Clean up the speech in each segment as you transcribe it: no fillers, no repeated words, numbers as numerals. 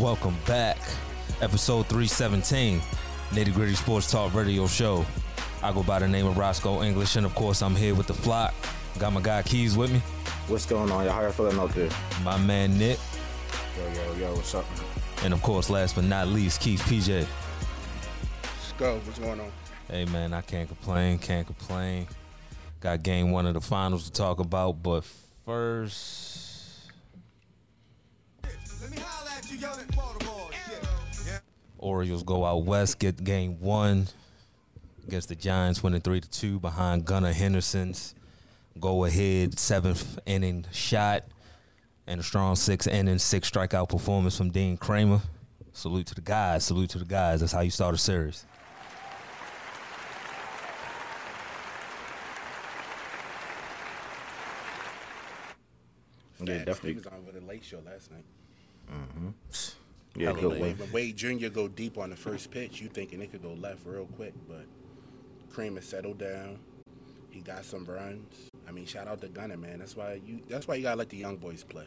Welcome back. Episode 317, Nitty Gritty Sports Talk Radio Show. I go by the name of Roscoe English, and of course I'm here with the flock. Got my guy Keys with me. What's going on, y'all? How y'all feeling out there? My man Nick. Yo, what's up? And of course, last but not least, Keith PJ. Let's go. What's going on? Hey man, I can't complain. Got game one of the finals to talk about, but first, let me holler at you, y'all at Baltimore. Yeah. Orioles go out west, get game one against the Giants, winning 3-2 behind Gunnar Henderson's go-ahead seventh inning shot and a strong six strikeout performance from Dean Kramer. Salute to the guys. That's how you start a series. Yeah, definitely. He was on with the Lake Show last night. Mm-hmm. Yeah, when Wade Jr. go deep on the first pitch, you thinking it could go left real quick, but Kramer settled down. He got some runs. I mean, shout out to Gunnar, man. That's why you gotta let the young boys play.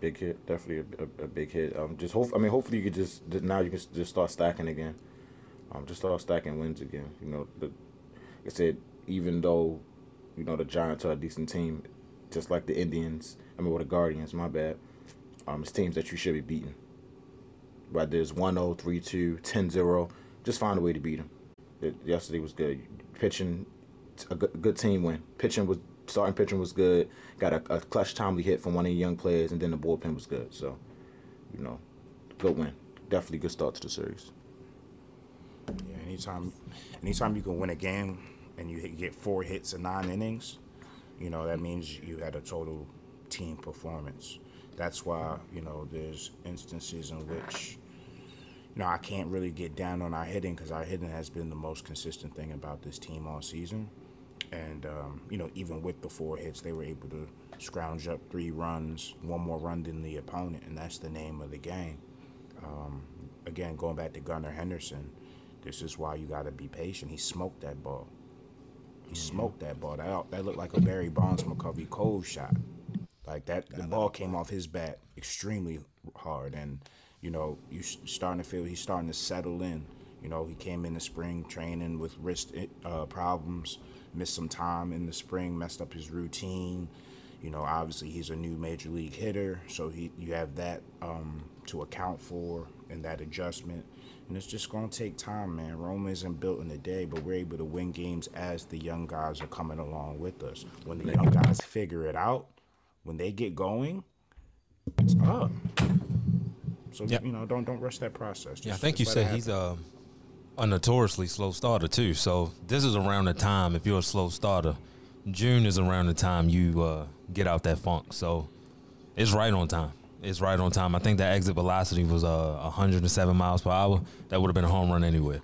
Big hit, definitely a big hit. Hopefully you could now you can start stacking again. Just start stacking wins again. You know, like I said, even though you know the Giants are a decent team, just like the Indians. The Guardians, my bad. It's teams that you should be beating. Whether it's 1-0, 3-2, 10-0, just find a way to beat them. Yesterday was good. Pitching, a good team win. Starting pitching was good. Got a clutch timely hit from one of the young players, and then the bullpen was good. So, you know, good win. Definitely good start to the series. Yeah, anytime you can win a game and you get 4 hits in 9 innings, you know, that means you had a total team performance. That's why, you know, there's instances in which, you know, I can't really get down on our hitting because our hitting has been the most consistent thing about this team all season. And, you know, even with the 4 hits, they were able to scrounge up 3 runs, one more run than the opponent, and that's the name of the game. Again, going back to Gunnar Henderson, this is why you got to be patient. He smoked that ball. That looked like a Barry Bonds McCovey Cove shot. Like that, the ball came off his bat extremely hard, and you know you starting to feel he's starting to settle in. You know he came in the spring training with wrist problems, missed some time in the spring, messed up his routine. You know obviously he's a new major league hitter, so you have that to account for and that adjustment, and it's just gonna take time, man. Rome isn't built in a day, but we're able to win games as the young guys are coming along with us. When the young guys figure it out. When they get going, it's up. So, yep. You know, don't rush that process. Just, I think you said he's a notoriously slow starter, too. So this is around the time, if you're a slow starter, June is around the time you get out that funk. So it's right on time. I think that exit velocity was 107 miles per hour. That would have been a home run anyway.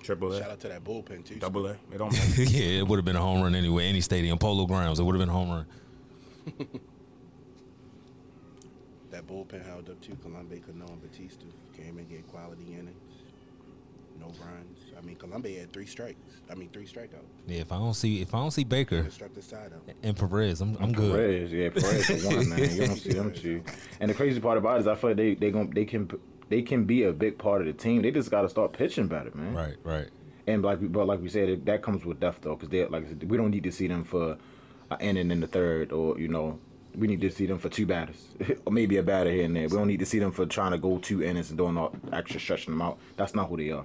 Triple A. Shout out to that bullpen, too. Double A. It don't matter. Yeah, it would have been a home run anyway. Any stadium, Polo Grounds, it would have been a home run. That bullpen held up, too. Colombe, Cano, and Batista came and get quality innings. No runs. I mean, Colombe had 3 strikeouts. Yeah, if I don't see Baker and Perez, I'm good. Perez the one, man. You don't see them two. And the crazy part about it is I feel like they can be a big part of the team. They just got to start pitching better, man. Right. And like we said, that comes with depth, though, because we don't need to see them for an inning in the third, or, you know, we need to see them for 2 batters, or maybe a batter here and there. We don't need to see them for trying to go 2 innings and doing all extra stretching them out. That's not who they are.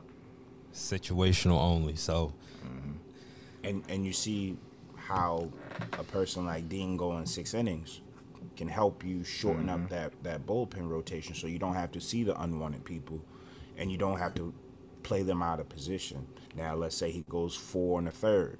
Situational only, so. Mm-hmm. And you see how a person like Dean going 6 innings can help you shorten up that bullpen rotation so you don't have to see the unwanted people and you don't have to play them out of position. Now, let's say he goes 4 1/3,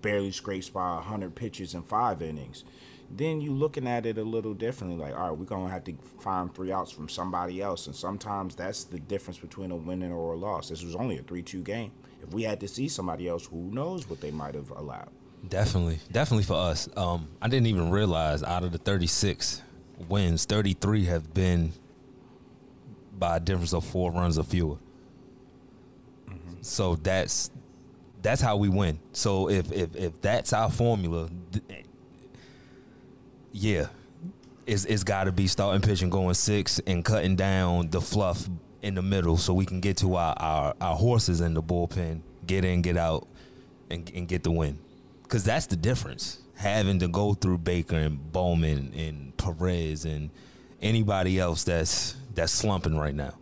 barely scrapes by 100 pitches in 5 innings. Then you're looking at it a little differently, like, all right, we're going to have to find 3 outs from somebody else, and sometimes that's the difference between a winning or a loss. This was only a 3-2 game. If we had to see somebody else, who knows what they might have allowed. Definitely for us. I didn't even realize out of the 36 wins, 33 have been by a difference of 4 runs or fewer. Mm-hmm. So that's how we win. So if that's our formula, yeah, it's got to be starting pitch and going six and cutting down the fluff in the middle so we can get to our horses in the bullpen, get in, get out, and get the win. Because that's the difference, having to go through Baker and Bowman and Perez and anybody else that's slumping right now.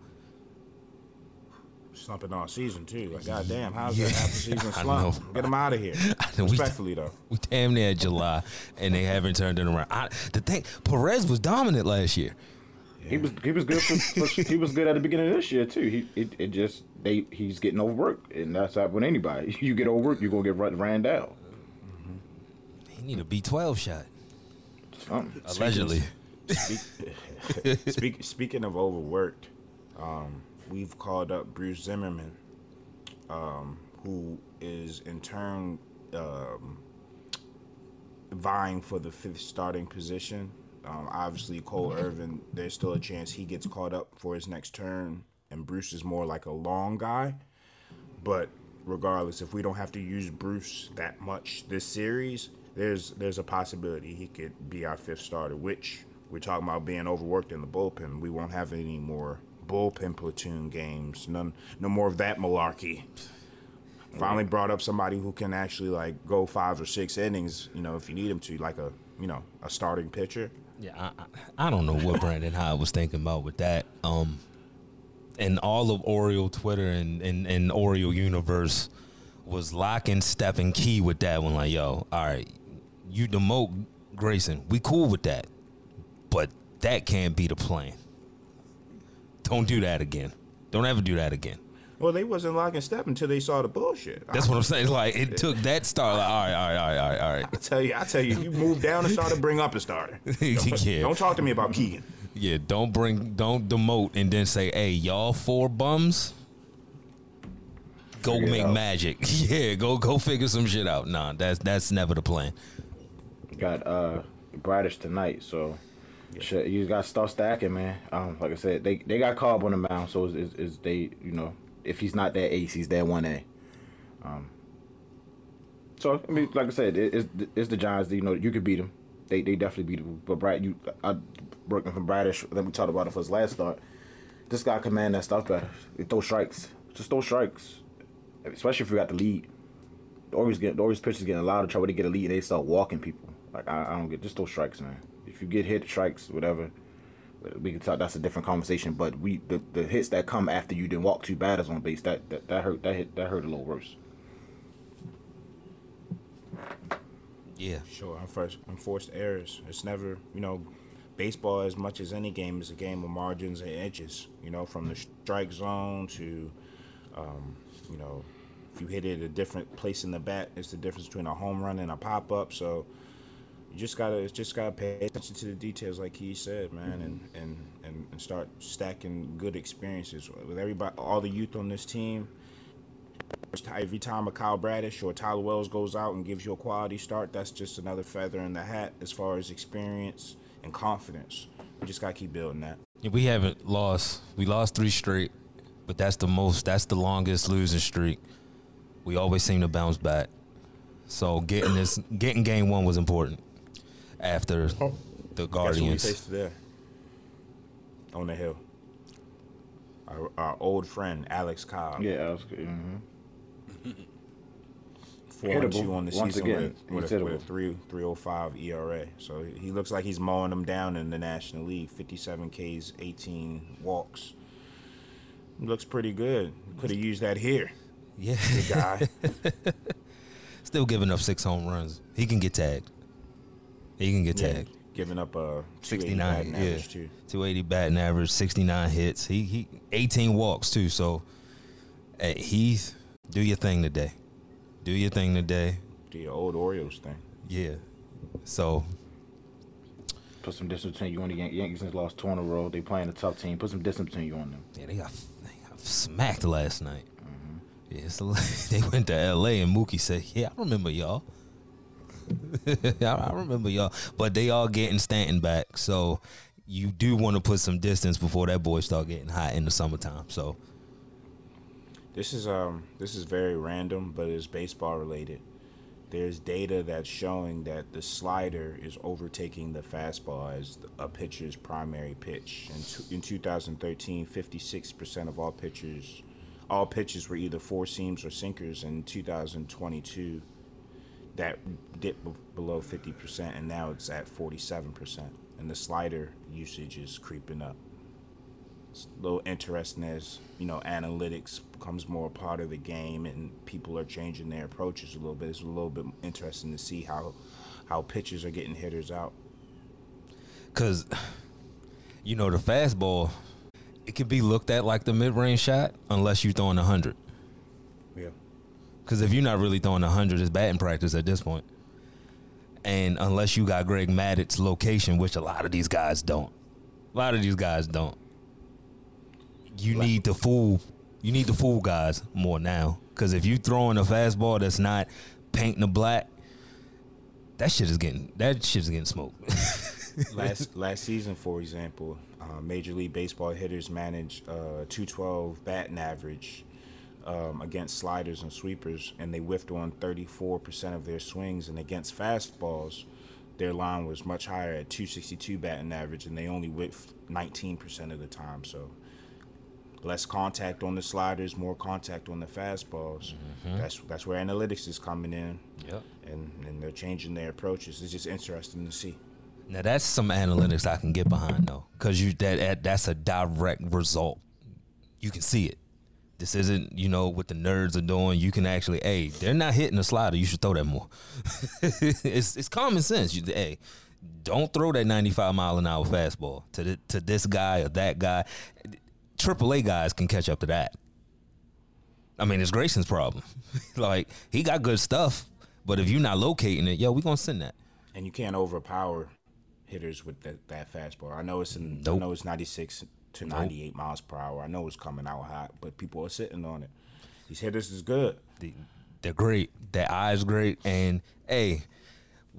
Slumping all season, too. Like, goddamn, how's that half the season slump? Get them out of here. Respectfully, though. We damn near July, and they haven't turned it around. Perez was dominant last year. Yeah. He was good for he was good at the beginning of this year too. He's getting overworked, and that's happened with anybody. You get overworked, you're gonna get ran down. Mm-hmm. He need a B12 shot. Allegedly. Speaking of overworked, we've called up Bruce Zimmerman, who is in turn vying for the fifth starting position. Obviously, Cole Irvin, there's still a chance he gets called up for his next term, and Bruce is more like a long guy. But regardless, if we don't have to use Bruce that much this series, there's a possibility he could be our fifth starter, which we're talking about being overworked in the bullpen. We won't have any more bullpen platoon games, no more of that malarkey. Finally brought up somebody who can actually, like, go 5 or 6 innings, you know, if you need him to, like a starting pitcher. Yeah, I don't know what Brandon Hyde was thinking about with that. And all of Oriole Twitter and Oriole Universe was lock and step and key with that one. Like, yo, all right, you demote Grayson. We cool with that. But that can't be the plan. Don't do that again. Don't ever do that again. Well, they wasn't lock and step until they saw the bullshit. That's what I'm saying. Like, it took that start. Like, all right. I tell you, you move down a starter, bring up a starter. Don't talk to me about Keegan. Yeah, don't demote and then say, hey, y'all four bums, go make magic. Yeah, go figure some shit out. Nah, that's never the plan. Got Bradish tonight, so shit, you got to start stacking, man. Like I said, they got Cobb on the mound, so is they, you know. If he's not their ace, he's their 1A. So I mean, like I said, it's the Giants. You know, you could beat them. They definitely beat them. But working from Bradish. Let me talk about it for his last start. This guy command that stuff better. They throw strikes. Just throw strikes, especially if you got the lead. The Orioles pitchers getting a lot of trouble. They get a lead and they start walking people. Like I don't get. Just throw strikes, man. If you get hit, strikes, whatever. We can talk. That's a different conversation. But the hits that come after you didn't walk two batters on base, that hurt. That hurt a little worse. Yeah, sure. Unforced errors. It's never, you know, baseball as much as any game is a game of margins and inches. You know, from the strike zone to, you know, if you hit it at a different place in the bat, it's the difference between a home run and a pop up. So. You just gotta pay attention to the details, like he said, man, and start stacking good experiences with everybody, all the youth on this team. Every time a Kyle Bradish or Tyler Wells goes out and gives you a quality start, that's just another feather in the hat as far as experience and confidence. We just gotta keep building that. Yeah, we haven't lost. We lost 3 straight, but that's the longest losing streak. We always seem to bounce back. So getting game 1 was important. After the Guardians. Guess who we faced there? On the hill. Our old friend, Alex Cobb. Yeah, that was good. Mm-hmm. 4-2 on the once season again, with a 3.05 ERA. So he looks like he's mowing them down in the National League. 57 Ks, 18 walks. Looks pretty good. Could have used that here. Yeah. Good guy. Still giving up 6 home runs. He can get tagged. He can get tagged. Giving up a 69 average too. 280 batting average, 69 hits. He 18 walks too. So, hey, Heath, do your thing today. Do your thing today. Do your old Orioles thing. Yeah. So. Put some distance between you and the Yankees. Has lost 2 in a row. They playing a tough team. Put some distance between you and them. Yeah, they got smacked last night. Mm-hmm. Yeah, they went to L.A. and Mookie said, "Yeah, I remember y'all." I remember y'all, but they all getting Stanton back, so you do want to put some distance before that boy start getting hot in the summertime. So this is very random, but it's baseball related. There's data that's showing that the slider is overtaking the fastball as a pitcher's primary pitch. In 2013, 56% of all pitches were either four seams or sinkers. In 2022, that dipped below 50%, and now it's at 47%. And the slider usage is creeping up. It's a little interesting as, analytics becomes more a part of the game and people are changing their approaches a little bit. It's a little bit interesting to see how pitchers are getting hitters out. Because, the fastball, it could be looked at like the mid-range shot unless you're throwing 100. Yeah. Because if you're not really throwing 100, it's batting practice at this point. And unless you got Greg Maddox's location, which a lot of these guys don't. You need to fool guys more now. Because if you throwing a fastball that's not painting the black, that shit is getting smoked. last season, for example, Major League Baseball hitters managed .212 batting average against sliders and sweepers, and they whiffed on 34% of their swings. And against fastballs, their line was much higher at .262 batting average, and they only whiffed 19% of the time. So less contact on the sliders, more contact on the fastballs. Mm-hmm. That's where analytics is coming in. Yep. And they're changing their approaches. It's just interesting to see. Now that's some analytics I can get behind though, because that's a direct result. You can see it. This isn't what the nerds are doing. You can actually, hey, they're not hitting the slider. You should throw that more. It's common sense. Don't throw that 95-mile-an-hour fastball to this guy or that guy. AAA guys can catch up to that. I mean, it's Grayson's problem. He got good stuff, but if you're not locating it, we're going to send that. And you can't overpower hitters with that fastball. I know it's I know it's 96 to 98 miles per hour. I know it's coming out hot, but people are sitting on it. These hitters is good. They're great. Their eye's great. And, hey,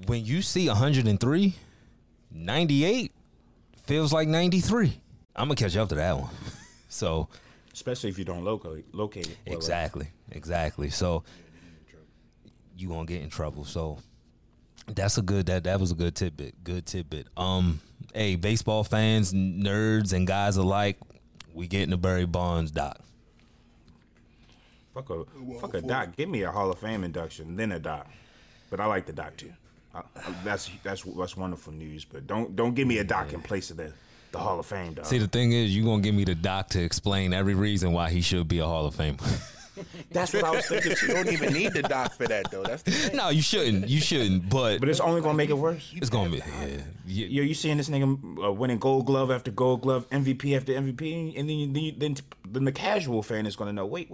when you see 103, 98 feels like 93. I'm going to catch up to that one. So, especially if you don't locate it. Well, exactly. So you gonna get in trouble. So that's a good that was a good tidbit. Hey, baseball fans, nerds, and guys alike, we getting a Barry Bonds doc. Fuck a doc. Give me a Hall of Fame induction, then a doc. But I like the doc too. That's wonderful news. But don't give me a doc in place of that. The Hall of Fame, dog. See, the thing is, you're going to give me the doc to explain every reason why he should be a Hall of Famer. That's what I was thinking. You don't even need the doc for that, though. That's the thing. No, you shouldn't, but it's only going to make it worse. It's going to be, yeah. Yo, you seeing this nigga winning Gold Glove after Gold Glove, MVP after MVP, and then the casual fan is going to know, wait.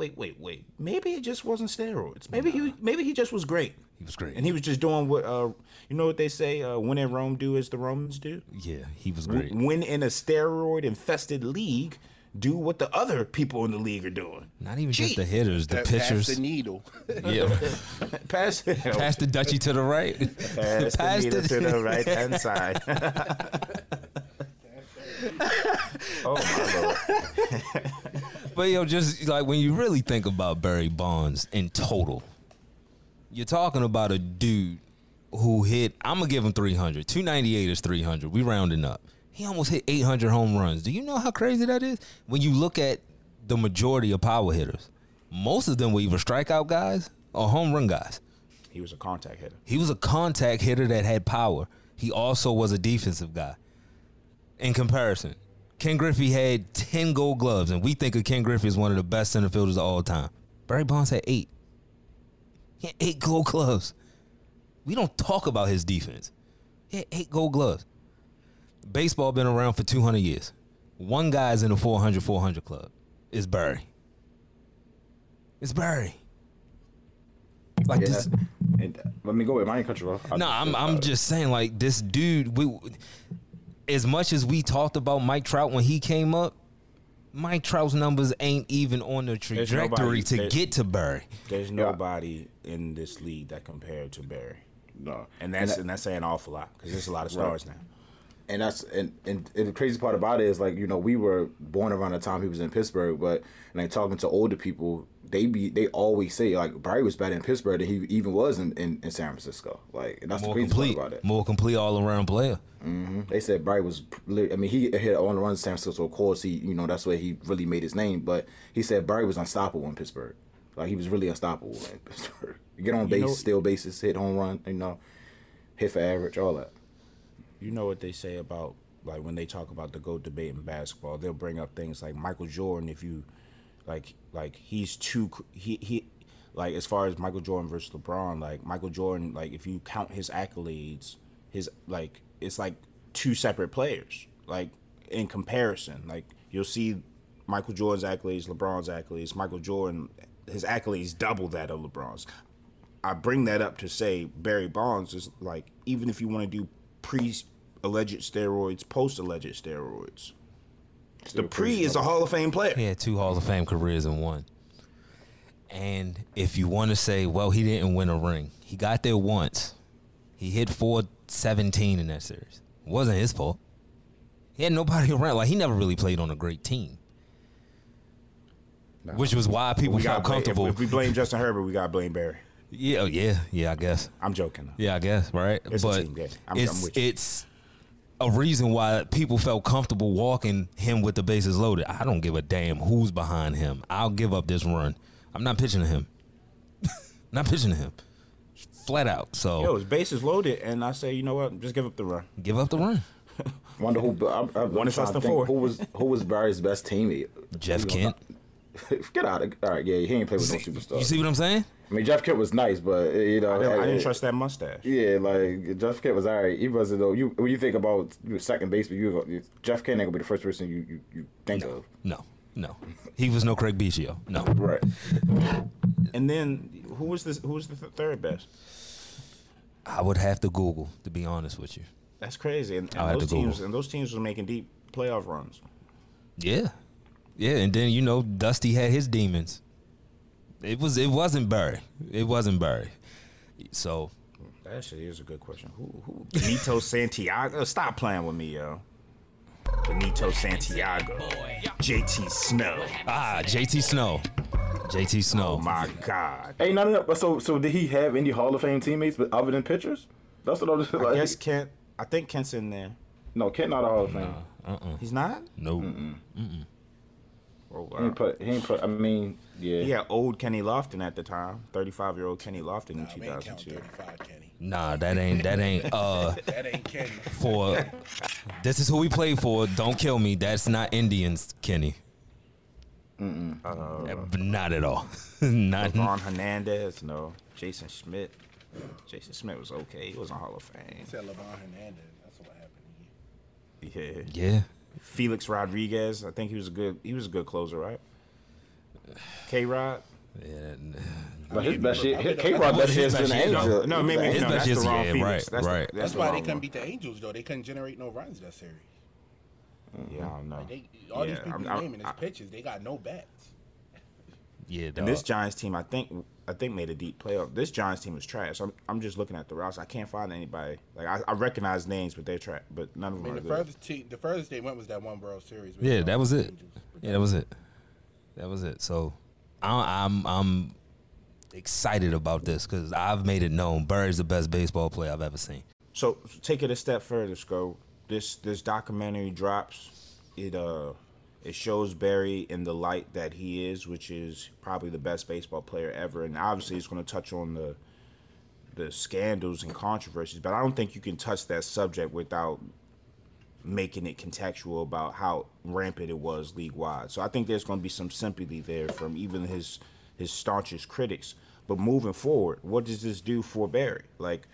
Maybe it just wasn't steroids. Maybe he just was great. He was great. And he was just doing what, what they say, when in Rome, do as the Romans do? Yeah, he was great. When in a steroid-infested league, do what the other people in the league are doing. Not even just the hitters, the pitchers. Pass the needle. Yeah. Pass the Dutchie to the right. Pass the needle to the right-hand side. Oh, my Lord. But, just when you really think about Barry Bonds in total, you're talking about a dude who hit, I'm going to give him 300. 298 is 300. We rounding up. He almost hit 800 home runs. Do you know how crazy that is? When you look at the majority of power hitters, most of them were either strikeout guys or home run guys. He was a contact hitter. That had power. He also was a defensive guy. In comparison, Ken Griffey had 10 Gold Gloves, and we think of Ken Griffey as one of the best center fielders of all time. Barry Bonds had 8. He had 8 Gold Gloves. We don't talk about his defense. He had 8 Gold Gloves. Baseball been around for 200 years. One guy's in the 400 club. It's Barry. This. And let me go with my country. I'm just saying this dude. We, as much as we talked about Mike Trout when he came up, Mike Trout's numbers ain't even on the trajectory to get to Barry. There's nobody in this league that compared to Barry. No, and that's saying an awful lot because there's a lot of stars now. And that's and the crazy part about it is we were born around the time he was in Pittsburgh, but talking to older people, they always say like Barry was better in Pittsburgh than he even was in San Francisco. Like, and that's more the crazy complete, part about it. More complete all around player. Mm-hmm. They said Barry was. I mean, he hit on the run in San Francisco. Of course, he that's where he really made his name. But he said Barry was unstoppable in Pittsburgh. Like, he was really unstoppable in Pittsburgh. Get on base, steal bases, hit home run. Hit for average, all that. You know what they say about, like, when they talk about the GOAT debate in basketball, they'll bring up things like Michael Jordan. If you like he's too he like, as far as Michael Jordan versus LeBron, like Michael Jordan, like if you count his accolades, his like it's like two separate players. Like in comparison, like you'll see Michael Jordan's accolades, LeBron's accolades. Michael Jordan, his accolades double that of LeBron's. I bring that up to say Barry Bonds is like, even if you want to do pre-alleged steroids, post-alleged steroids, the pre is a Hall of Fame player. He had two Hall of Fame careers in one. And if you want to say, well, he didn't win a ring, he got there once. He hit 417 in that series. It wasn't his fault. He had nobody around. Like, he never really played on a great team. Nah. Which was why people felt comfortable. If we blame Justin Herbert, we got to blame Barry. Yeah, I guess. I'm joking. Yeah, I guess, right? It's but a team game. I'm with you. It's a reason why people felt comfortable walking him with the bases loaded. I don't give a damn who's behind him. I'll give up this run. I'm not pitching to him. Not pitching to him. Flat out. So yo, his bases loaded, and I say, you know what? Just give up the run. Give up the run. Wonder who. One is less than four. Who was Barry's best teammate? Jeff Kent. Get out of all right, yeah, he ain't played with no superstars. You see what I'm saying? I mean, Jeff Kent was nice, but I didn't trust that mustache. Yeah, like Jeff Kent was all right. He wasn't though. You when you think about second baseman, Jeff Kent ain't gonna be the first person you think of. No, he was no Craig Biggio. No, right. And then who was the third best? I would have to Google, to be honest with you. That's crazy. And those teams were making deep playoff runs. Yeah. Yeah, and then Dusty had his demons. It wasn't Barry. So that actually is a good question. Who Benito Santiago? Stop playing with me, yo. Benito Santiago. JT Snow. JT Snow. Oh my God. Hey, not so did he have any Hall of Fame teammates but other than pitchers? That's what I was like. Yes, Kent. I think Kent's in there. No, Kent not a Hall of Fame. He's not? No. Mm-mm. He ain't put. I mean, yeah. He had old Kenny Lofton at the time, 35-year-old Kenny Lofton in 2002. Nah, that ain't. That ain't Kenny. For this is who we played for. Don't kill me. That's not Indians, Kenny. Not at all. Not LeBron Hernandez. No, Jason Schmidt. Jason Schmidt was okay. He wasn't Hall of Fame. He said LeBron Hernandez. That's what happened to you. Yeah. Felix Rodriguez, I think he was a good closer, right? K-Rod. Yeah. But his best shit, K-Rod best shit is in the Angels. No, maybe his best shit is wrong. Felix. Right. That's why they couldn't beat the Angels though. They couldn't generate no runs that series. Yeah, I don't know. Like these people naming his pitches, they got no bats. Yeah. And this Giants team, I think made a deep playoff. This Giants team was trash. I'm just looking at the roster. I can't find anybody. Like I recognize names, but they're trash. But none of them are good. The furthest they went was that one World Series. Yeah, that was it. Yeah, that was it. That was it. So, I'm excited about this because I've made it known Barry's the best baseball player I've ever seen. So take it a step further, Sco. This documentary drops. It shows Barry in the light that he is, which is probably the best baseball player ever. And obviously it's going to touch on the scandals and controversies, but I don't think you can touch that subject without making it contextual about how rampant it was league-wide. So I think there's going to be some sympathy there from even his staunchest critics. But moving forward, what does this do for Barry? Like,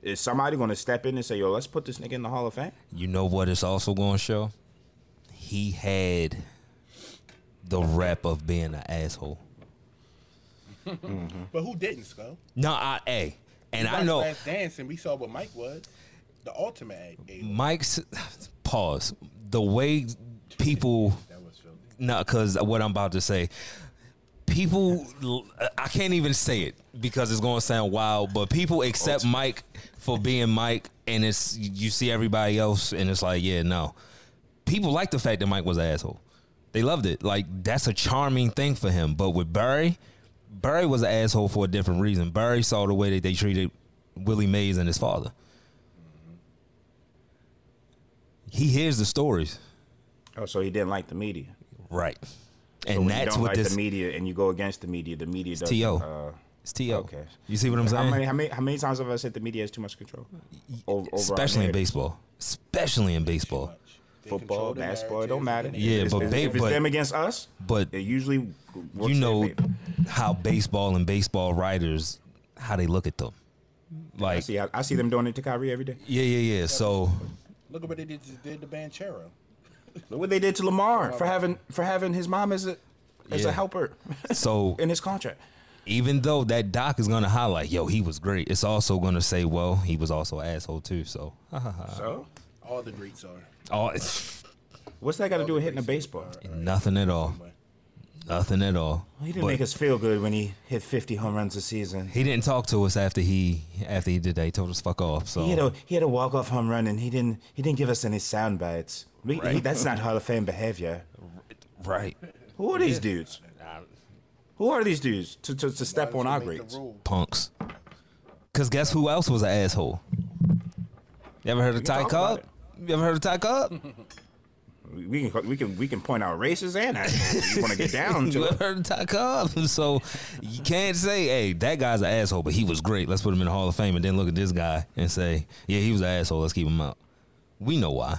is somebody going to step in and say, yo, let's put this nigga in the Hall of Fame? You know what it's also going to show? He had the rep of being an asshole. Mm-hmm. But who didn't, Sco? No, I know. Last Dance, and we saw what Mike was, the ultimate A. Mike's pause. The way people, because what I'm about to say, people, I can't even say it because it's gonna sound wild. But people accept Mike for being Mike, and it's you see everybody else, and it's like, yeah, no. People like the fact that Mike was an asshole. They loved it. Like, that's a charming thing for him. But with Barry was an asshole for a different reason. Barry saw the way that they treated Willie Mays and his father. He hears the stories. Oh, so he didn't like the media. Right. And so that's what like this... the media and you go against the media doesn't... It's T.O. Okay. You see what I'm saying? How many times have I said the media has too much control? Especially in baseball. Football, basketball, it don't matter. Yeah, but... If it's them against us, but it usually works. You know how baseball and baseball writers, how they look at them. Like, I see them doing it to Kyrie every day. Yeah. So... Look at what they did to Banchero. Look what they did to Lamar for having his mom as a helper. So in his contract. Even though that doc is gonna highlight, yo, he was great, it's also gonna say, well, he was also an asshole too, so so all the greats are. What's that gotta do with hitting a baseball? Right. Nothing at all. Nothing at all. Well, he didn't make us feel good when he hit 50 home runs a season. He didn't talk to us after he did that. He told us fuck off. So he had a walk off home run, and he didn't give us any sound bites. Right. That's not Hall of Fame behavior. Right. Who are these dudes? Who are these dudes to step on our greats? Punks. Because guess who else was an asshole? You ever heard of Ty Cobb? We can point out races and assholes. You want to get down to it. You ever heard of Ty Cobb? So you can't say, hey, that guy's an asshole, but he was great, let's put him in the Hall of Fame, and then look at this guy and say, yeah, he was an asshole, let's keep him out. We know why.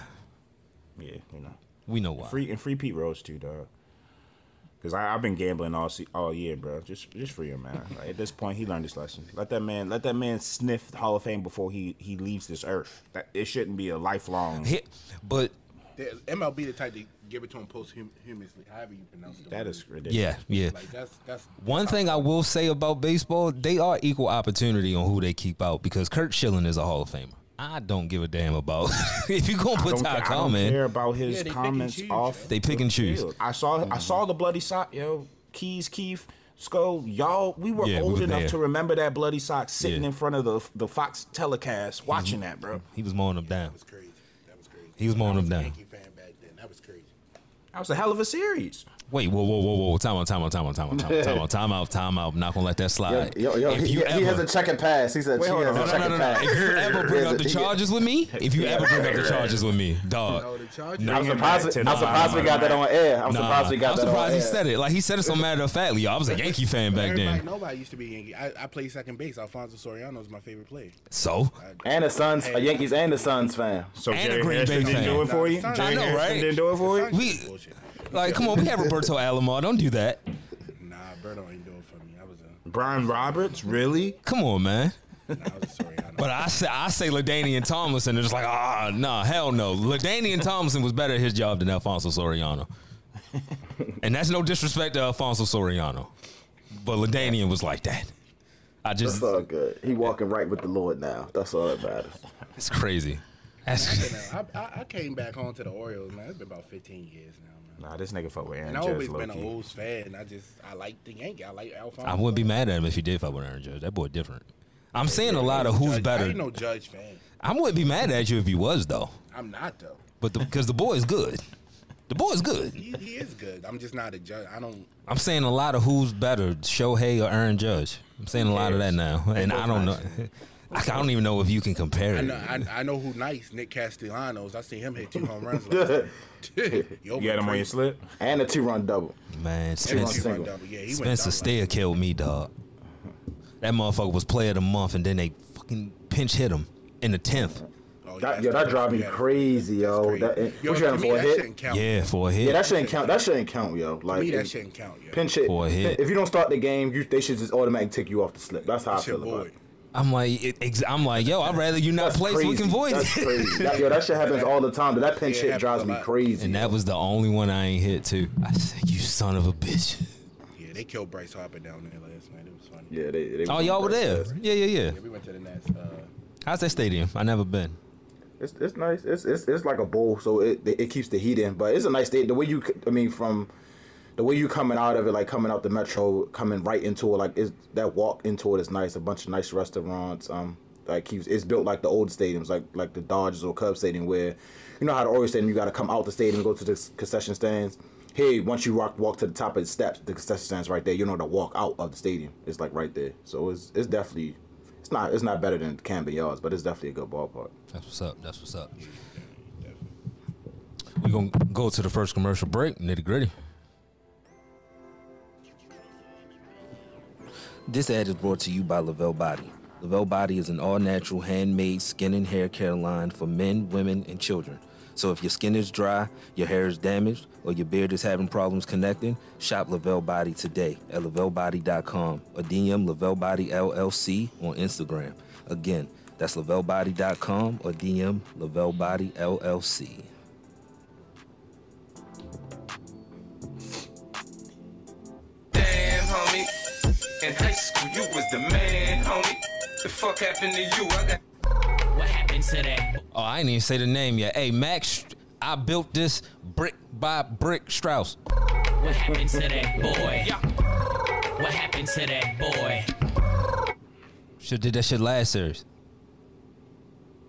Yeah, you know. We know why. And free Pete Rose too, dog. Because I've been gambling all year, bro. Just free him, man. Like, at this point, he learned his lesson. Let that man sniff the Hall of Fame before he leaves this earth. It shouldn't be a lifelong. But MLB the type to give it to him posthumously, however you pronounce it. That is ridiculous. Yeah. Like, that's one thing I will say about baseball, they are equal opportunity on who they keep out, because Curt Schilling is a Hall of Famer. I don't give a damn about if you're gonna put Ty Cobb in. I don't care about his comments off. They pick and choose. I saw the bloody sock, yo. Keys, Keith, Skull, y'all. We were old enough to remember that bloody sock sitting in front of the Fox telecast, watching that, bro. He was mowing them down. That was crazy. He was mowing them down. I was a Yankee fan back then. That was crazy. That was a hell of a series. Wait, whoa. Time out. I'm not going to let that slide. Yo, he has a checkered pass. He said he has a checkered pass. If you ever bring up the charges with me, dog. No, I'm surprised we got that on air. I'm surprised he said it. Like, he said it so matter of factly. I was a Yankee fan back then. Nobody used to be a Yankee. I played second base. Alfonso Soriano is my favorite player. So? A Yankees and the Suns fan. And a Green Bay fan. Didn't do it for you? I know, right? Like, come on, we have Roberto Alomar. Don't do that. Nah, Roberto ain't doing for me. I was a Brian Roberts, really? Come on, man. Nah, Soriano. But I say LaDainian Tomlinson, and they're just like, hell no. LaDainian Tomlinson was better at his job than Alfonso Soriano. And that's no disrespect to Alfonso Soriano. But LaDainian was like that. That's all good. He walking right with the Lord now. That's all that matters. It's crazy. I came back home to the Orioles, man. It's been about 15 years now. Nah, this nigga fuck with Aaron Judge. And I've always been an O's fan. I like the Yankee. I like Alfonso. I wouldn't be mad at him if he did fuck with Aaron Judge. That boy different. I'm seeing a lot of who's Judge, better. I ain't no Judge fan. I wouldn't be mad at you if he was, though. I'm not, though. But because the boy is good. The boy is good. He is good. I'm just not a Judge. I'm saying a lot of who's better, Shohei or Aaron Judge. I'm saying a lot of that now. And I don't know. I don't even know if you can compare it. I know who nice Nick Castellanos. I seen him hit 2 home runs. Like, you got him on your slip? And a 2-run double. Man, Spencer Steer killed me, dog. That motherfucker was player of the month, and then they fucking pinch hit him in the 10th. That drive me crazy, yo. What you had for a hit? Yeah, for a hit. Yeah, that shouldn't count, yo. Like, to me, that shouldn't count, yo. Pinch hit. For a hit. If you don't start the game, they should just automatically take you off the slip. That's how I feel about it. I'm like, yo, I'd rather you not play so we can void it. That's crazy. That shit happens all the time. But that pin shit drives me crazy. And that was the only one I ain't hit, too. I said, you son of a bitch. Yeah, they killed Bryce Harper down there last night. It was funny. Yeah, they y'all were there. Right? Yeah, we went to the Nats. How's that stadium? I never been. It's nice. It's like a bowl, so it keeps the heat in. But it's a nice stadium. The way you coming out of it, like coming out the metro, coming right into it, like that walk into it is nice. A bunch of nice restaurants. It's built like the old stadiums, like the Dodgers or Cubs Stadium, where you know how the Orioles Stadium, you got to come out the stadium, go to the concession stands. Here, once you walk to the top of the steps, the concession stand's right there. You know, to walk out of the stadium, it's like right there. So it's definitely, it's not better than Camden Yards, but it's definitely a good ballpark. That's what's up. That's what's up. We're going to go to the first commercial break, Nitty Gritty. This ad is brought to you by Lavelle Body. Lavelle Body is an all-natural, handmade skin and hair care line for men, women, and children. So if your skin is dry, your hair is damaged, or your beard is having problems connecting, shop Lavelle Body today at lavellebody.com or DM Lavelle Body LLC on Instagram. Again, that's lavellebody.com or DM Lavelle Body LLC. Damn, homie. In high school, you was the man, homie. The fuck happened to you? What happened to that? Oh, I ain't even say the name yet. Hey, Max, I built this brick by brick, Strauss. What happened to that boy? Yeah. What happened to that boy? Should did that shit last series.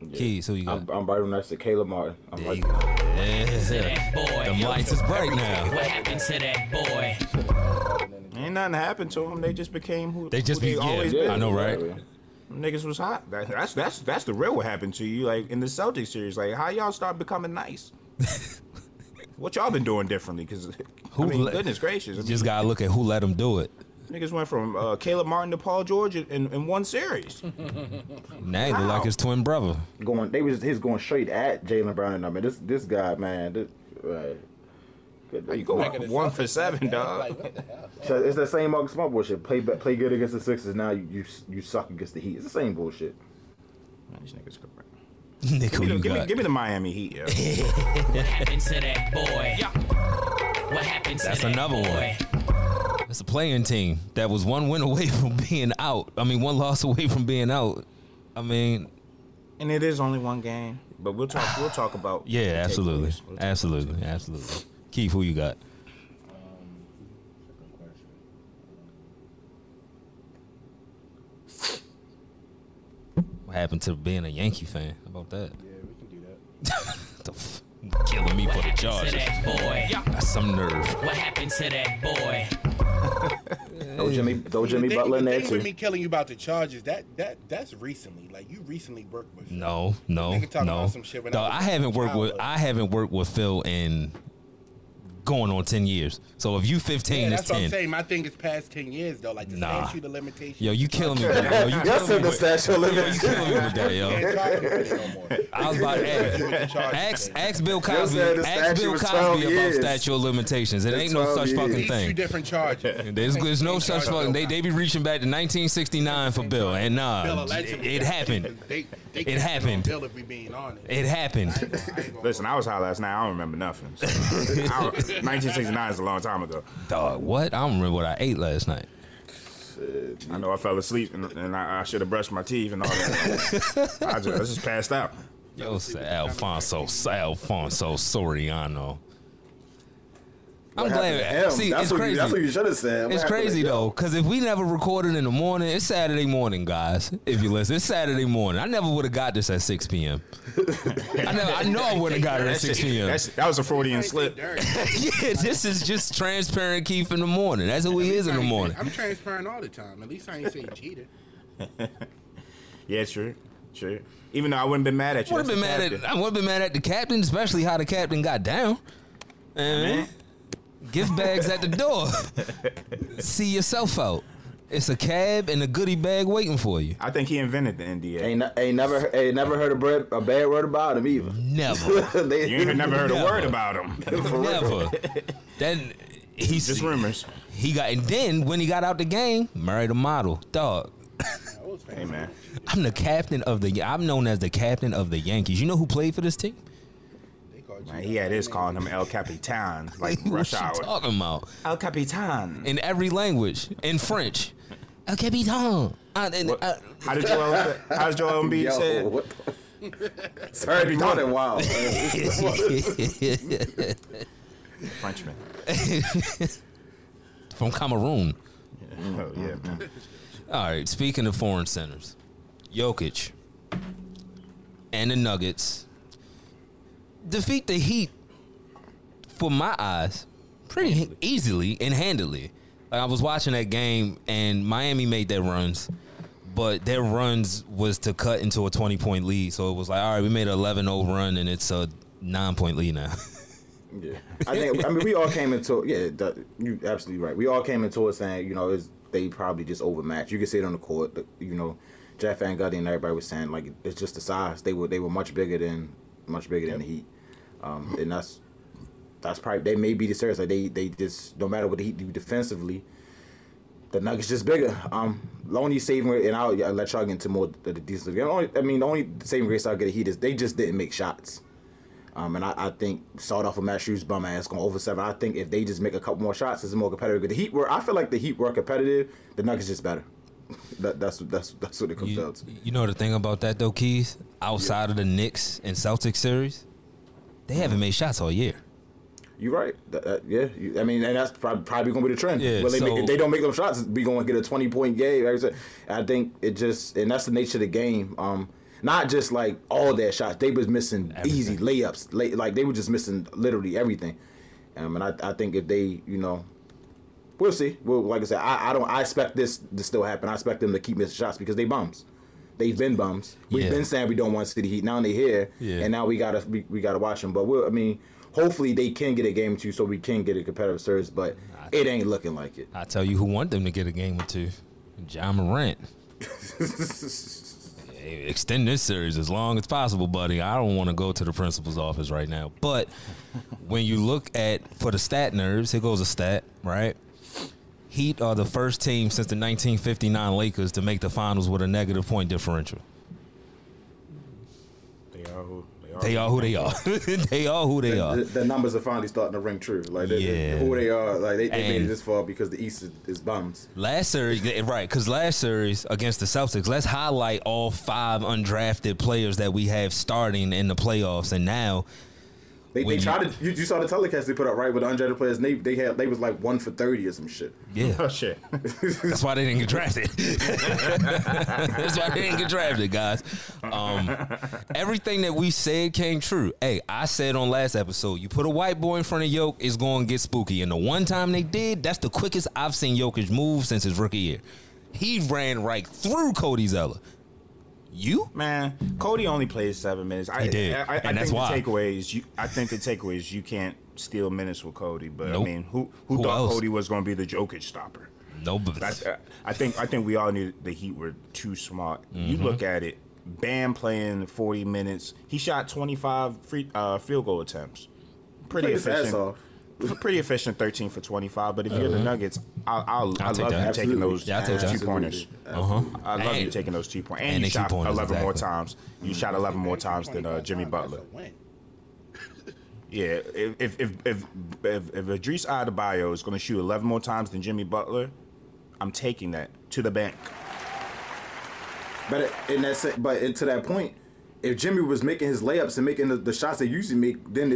Yeah. Keys, who you got? I'm right next to Caleb Martin. I'm there right there. Yeah. Them lights is bright now. What happened to that boy? Ain't nothing happened to them. They just became who they just became. Yeah, I know, right? Yeah. Niggas was hot. That's the real what happened to you. Like in the Celtics series, like how y'all start becoming nice. What y'all been doing differently? Because goodness gracious, just gotta look at who let them do it. Niggas went from Caleb Martin to Paul George in one series. Now wow. They like his twin brother. They was going straight at Jaylen Brown. And I mean, this guy, man. How you go like 1-for-7, dog? Like, so it's the same Marcus Smart bullshit. Play good against the Sixers. Now you suck against the Heat. It's the same bullshit. Man, these niggas go right. Give me the Miami Heat. Yo. What happened to that boy? Yeah. What happened to that another boy? One. It's a playing team that was one win away from being out. I mean, one loss away from being out. I mean, and it is only one game, but we'll talk about. Yeah, absolutely, absolutely, absolutely. Keith, who you got? What happened to being a Yankee fan? How about that? Yeah, we can do that. Killing me what for the Chargers. That's some nerve. What happened to that boy? Jimmy Butler in there too. With me killing you about the Chargers, that's recently. Like you recently worked with. No, you can talk about some shit. I haven't worked with Phil in. Going on 10 years. So if you 15, yeah, that's 10. What I'm saying. My thing is past 10 years, though. Like, the statute of limitations. Yo, you killing me. That's the statute of limitations. You killing me with that, yo. I was about to ask Bill Cosby about statute of limitations. It ain't no such fucking thing. Two different charges. There's no such fucking... They be reaching back to 1969 for Bill. And nah, it happened. It happened. It happened. Listen, I was high last night. I don't remember nothing. 1969 is a long time ago. Dog, what? I don't remember what I ate last night. I know I fell asleep and I should have brushed my teeth and all that. I just passed out. Yo, Alfonso Soriano. I'm glad. See, that's it's crazy. That's what you should have said. It's crazy though, because if we never recorded in the morning, it's Saturday morning, guys. If you listen, it's Saturday morning. I never would have got this at 6 p.m. I know I wouldn't have got it at 6 p.m. That was a Freudian slip. Yeah, this is just transparent Keith in the morning. That's who he is in the morning. I'm transparent all the time. At least I ain't saying cheated. Yeah, true. Even though I wouldn't been mad at you. I wouldn't been mad at the captain, especially how the captain got down. Man. Gift bags at the door. See yourself out. It's a cab and a goodie bag waiting for you. I think he invented the NDA. Ain't never heard a bad word about him either. Never. You ain't never heard a word about him. Never. Then he's just rumors. He got, and then when he got out the game, married a model, dog. Hey man, I'm known as the captain of the Yankees. You know who played for this team? Man, he had his calling him El Capitan, like rush hour. What you talking about? El Capitan. In every language. In French. El Capitan. How did Joel Embiid say it? It's already done it wild. Frenchman. From Cameroon. Yeah. Oh, yeah, man. All right, speaking of foreign centers, Jokic and the Nuggets defeat the Heat, for my eyes, pretty easily and handily. Like, I was watching that game, and Miami made their runs, but their runs was to cut into a 20-point lead. So it was like, all right, we made an 11-0 run, and it's a 9-point lead now. Yeah, I mean, we all came into you're absolutely right. We all came into it saying, you know, they probably just overmatched. You can see it on the court, but, you know, Jeff Van Gundy and everybody was saying, like, it's just the size. They were much bigger than the Heat, and that's probably they may be the series. Like they just no matter what the Heat do defensively, the Nuggets just bigger. The only saving grace, and I'll let y'all get into more of the defensive. The only saving grace I'll get the Heat is they just didn't make shots. And I think started off with Matt Shrew's bum ass going over 7. I think if they just make a couple more shots, it's more competitive. I feel like the Heat were competitive. The Nuggets just better. That's what it comes down to. You know the thing about that though, Keith? Outside of the Knicks and Celtics series, they haven't made shots all year. You're right. And that's probably going to be the trend. Yeah, if they don't make them shots, we going to get a 20-point game. I think it just, and that's the nature of the game. Not just like all their shots, they was missing everything. Easy layups. Like they were just missing literally everything. And I think if they, you know, we'll see. Well, like I said, I expect this to still happen. I expect them to keep missing shots because they bums. They've been bums. We've been saying we don't want City Heat. Now they're here, and now we gotta watch them. But hopefully they can get a game or two, so we can get a competitive series. But it ain't looking like it. I tell you, who want them to get a game or two? Ja Morant. Extend this series as long as possible, buddy. I don't want to go to the principal's office right now. But when you look at, for the stat nerds, here goes a stat, right? Heat are the first team since the 1959 Lakers to make the finals with a negative point differential. They are who they are. They are who they are. The numbers are finally starting to ring true. Like, who they are. Like, they made it this far because the East is bums. Last series, right, because last series against the Celtics, let's highlight all 5 undrafted players that we have starting in the playoffs. And now... They tried to... You saw the telecast they put up, right, with the undrafted players. And they was like 1 for 30 or some shit. Yeah. Oh, shit. That's why they didn't get drafted. That's why they didn't get drafted, guys. Everything that we said came true. Hey, I said on last episode, you put a white boy in front of Jokic, it's going to get spooky. And the one time they did, that's the quickest I've seen Jokic move since his rookie year. He ran right through Cody Zeller. You? Man, Cody only plays 7 minutes. I think the takeaway is you can't steal minutes with Cody. But nope. I mean, who thought else? Cody was going to be the Jokic stopper? Nobody. I think we all knew the Heat were too smart. Mm-hmm. You look at it. Bam playing 40 minutes. He shot 25 field goal attempts. Pretty efficient. Pretty efficient, 13 for 25. But if you're the Nuggets, I love you taking those 2-pointers. I love you taking those 2-pointers. And you shot 11 more times. You shot 11 more times than Jimmy Butler. Yeah, if Idris Adebayo is going to shoot 11 more times than Jimmy Butler, I'm taking that to the bank. But to that point, if Jimmy was making his layups and making the shots they usually make, then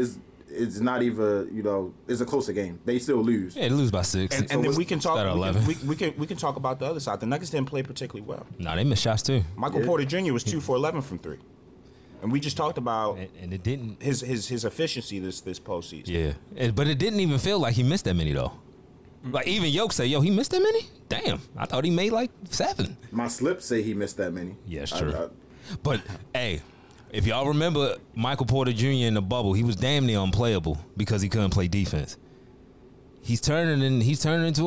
it's not even, you know, it's a closer game. They still lose. Yeah, they lose by 6. And so then we can talk about the other side. The Nuggets didn't play particularly well. No, they missed shots too. Michael Porter Jr. was 2 for 11 from 3. And we just talked about and it didn't his efficiency this postseason. Yeah. But it didn't even feel like he missed that many though. Like even Jokic said, he missed that many? Damn. I thought he made like 7. My slips say he missed that many. Yeah, it's true. But hey, if y'all remember Michael Porter Jr. in the bubble, he was damn near unplayable because he couldn't play defense. He's turning into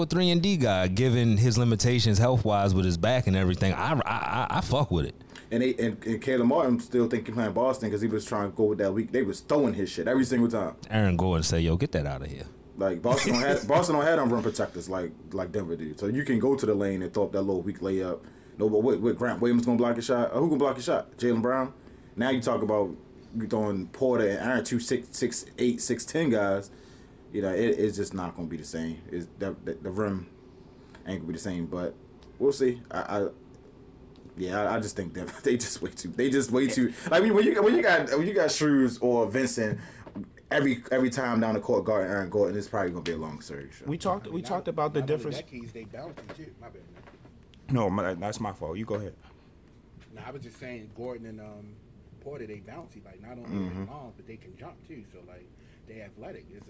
a 3-and-D guy, given his limitations health-wise with his back and everything. I fuck with it. And Caleb Martin still think he's playing Boston because he was trying to go with that week. They was throwing his shit every single time. Aaron Gordon said, "Yo, get that out of here." Like Boston don't have them run protectors like Denver do. So you can go to the lane and throw up that little weak layup. No, but what Grant Williams gonna block your shot? Who gonna block your shot? Jaylen Brown. Now you talk about you throwing Porter and Aaron 2, 6, 8, 6, 10 guys. You know it's just not going to be the same. Is the rim ain't going to be the same? But we'll see. I just think that they just way too. Like when you got Shrews or Vincent every time down the court guarding Aaron Gordon, it's probably going to be a long series. Sure. We talked about the difference. That case, they balancing too. My bad. That's my fault. You go ahead. No, I was just saying Gordon and Porter, they bouncy, like not only they long, but they can jump too. So like they athletic. It's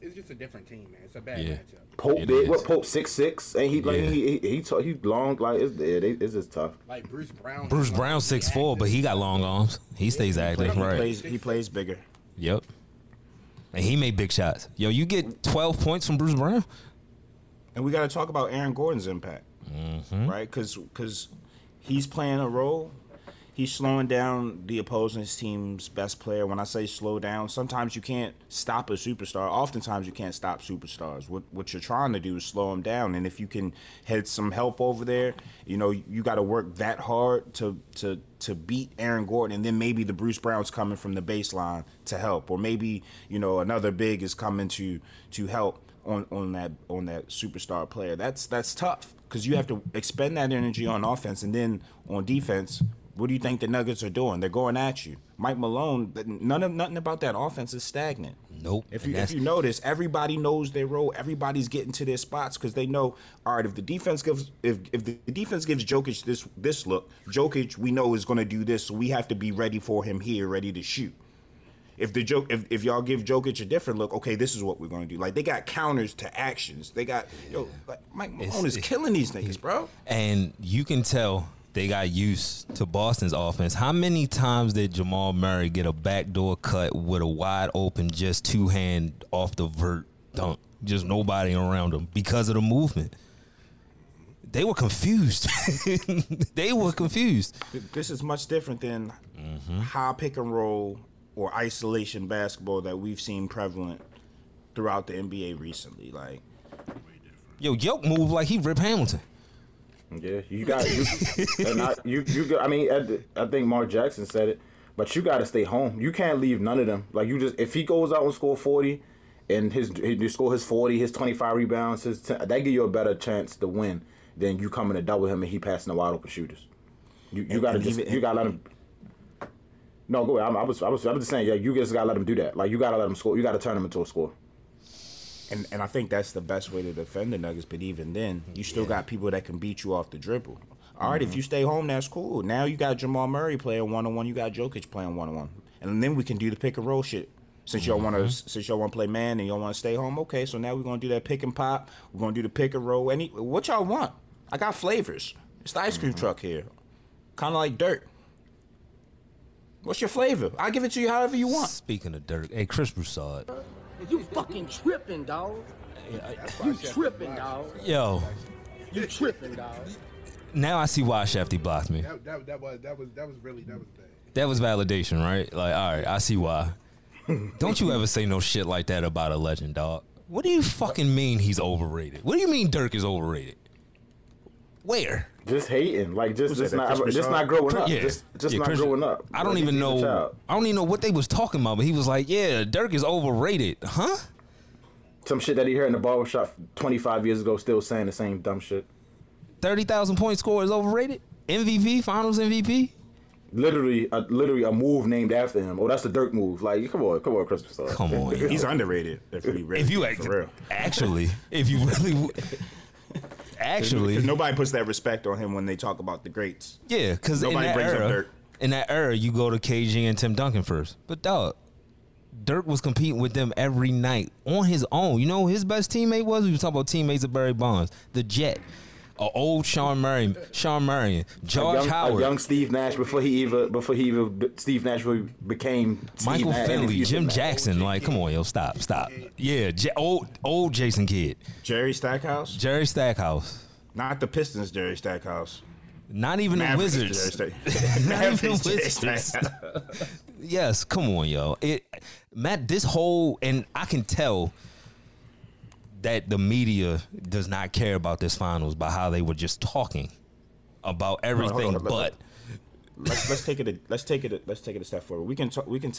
It's just a different team, man. It's a bad matchup. Pope big. What, Pope 6'6"? Ain't he like he long, like it's just tough. Like Bruce Brown. Bruce Brown 6'4", but he got long arms. He stays active, right? He plays bigger. Yep. And he made big shots. Yo, you get 12 points from Bruce Brown? And we got to talk about Aaron Gordon's impact, right? Because he's playing a role. He's slowing down the opposing team's best player. When I say slow down, sometimes you can't stop a superstar. Oftentimes you can't stop superstars. What you're trying to do is slow them down. And if you can head some help over there, you know, you got to work that hard to beat Aaron Gordon. And then maybe the Bruce Brown's coming from the baseline to help. Or maybe, you know, another big is coming to help on that superstar player. That's tough because you have to expend that energy on offense. And then on defense, what do you think the Nuggets are doing? They're going at you. Mike Malone, nothing about that offense is stagnant. Nope. If you notice, everybody knows their role. Everybody's getting to their spots because they know, all right, if the defense gives Jokic this look, Jokic we know is going to do this, so we have to be ready for him here, ready to shoot. If y'all give Jokic a different look, okay, this is what we're going to do. Like, they got counters to actions. They got Mike Malone is killing these niggas, bro. And you can tell they got used to Boston's offense. How many times did Jamal Murray get a backdoor cut with a wide open, just two-hand off the vert dunk? Just nobody around him because of the movement. They were confused. This is much different than high pick and roll or isolation basketball that we've seen prevalent throughout the NBA recently. Like, yo, Jokic moved like he Rip Hamilton. Yeah, you got I mean, I think Mark Jackson said it, but you got to stay home. You can't leave none of them. Like, you just, if he goes out and score 40, and he score his 40, his 25 rebounds, that give you a better chance to win than you coming to double him and he passing the wide open shooters. You got to let him. No, go ahead. I was just saying. Yeah, you just got to let him do that. Like, you got to let him score. You got to turn him into a scorer. And I think that's the best way to defend the Nuggets. But even then, you still got people that can beat you off the dribble. All right, if you stay home, that's cool. Now you got Jamal Murray playing one-on-one. You got Jokic playing one-on-one. And then we can do the pick-and-roll shit. Since y'all want to play man and y'all want to stay home, okay, so now we're going to do that pick-and-pop. We're going to do the pick-and-roll. What y'all want? I got flavors. It's the ice cream truck here. Kind of like dirt. What's your flavor? I'll give it to you however you want. Speaking of dirt, hey, Chris Broussard. You fucking tripping, dog. You tripping, dog. Now I see why Shafty blocked me. That was bad. That was validation, right? Like, all right, I see why. Don't you ever say no shit like that about a legend, dog. What do you fucking mean he's overrated? What do you mean Dirk is overrated? Where? Just hating, like just not growing up. Yeah. Just not growing up. I don't even know. I don't even know what they was talking about. But he was like, "Yeah, Dirk is overrated, huh?" Some shit that he heard in the barbershop 25 years ago, still saying the same dumb shit. 30,000 point score is overrated. MVP, Finals MVP. Literally a move named after him. Oh, that's the Dirk move. Like, come on, Chris Broussard. Come on, he's underrated. If you really. Actually, nobody puts that respect on him when they talk about the greats. Yeah, because in that era, you go to KG and Tim Duncan first. But dog, Dirk was competing with them every night on his own. You know who his best teammate was? We were talking about teammates of Barry Bonds, the Jet, old Sean Marion, George Howard, young Steve Nash before he even became Michael Steve Finley, Nash. Jim Jackson. Like, come on, yo, stop. Yeah, old Jason Kidd, Jerry Stackhouse, not the Pistons, Jerry Stackhouse, not even Mavericks, the Wizards, not even the Wizards. Yes, come on, yo, and I can tell that the media does not care about this finals by how they were just talking about everything. Let's take it a step forward. We can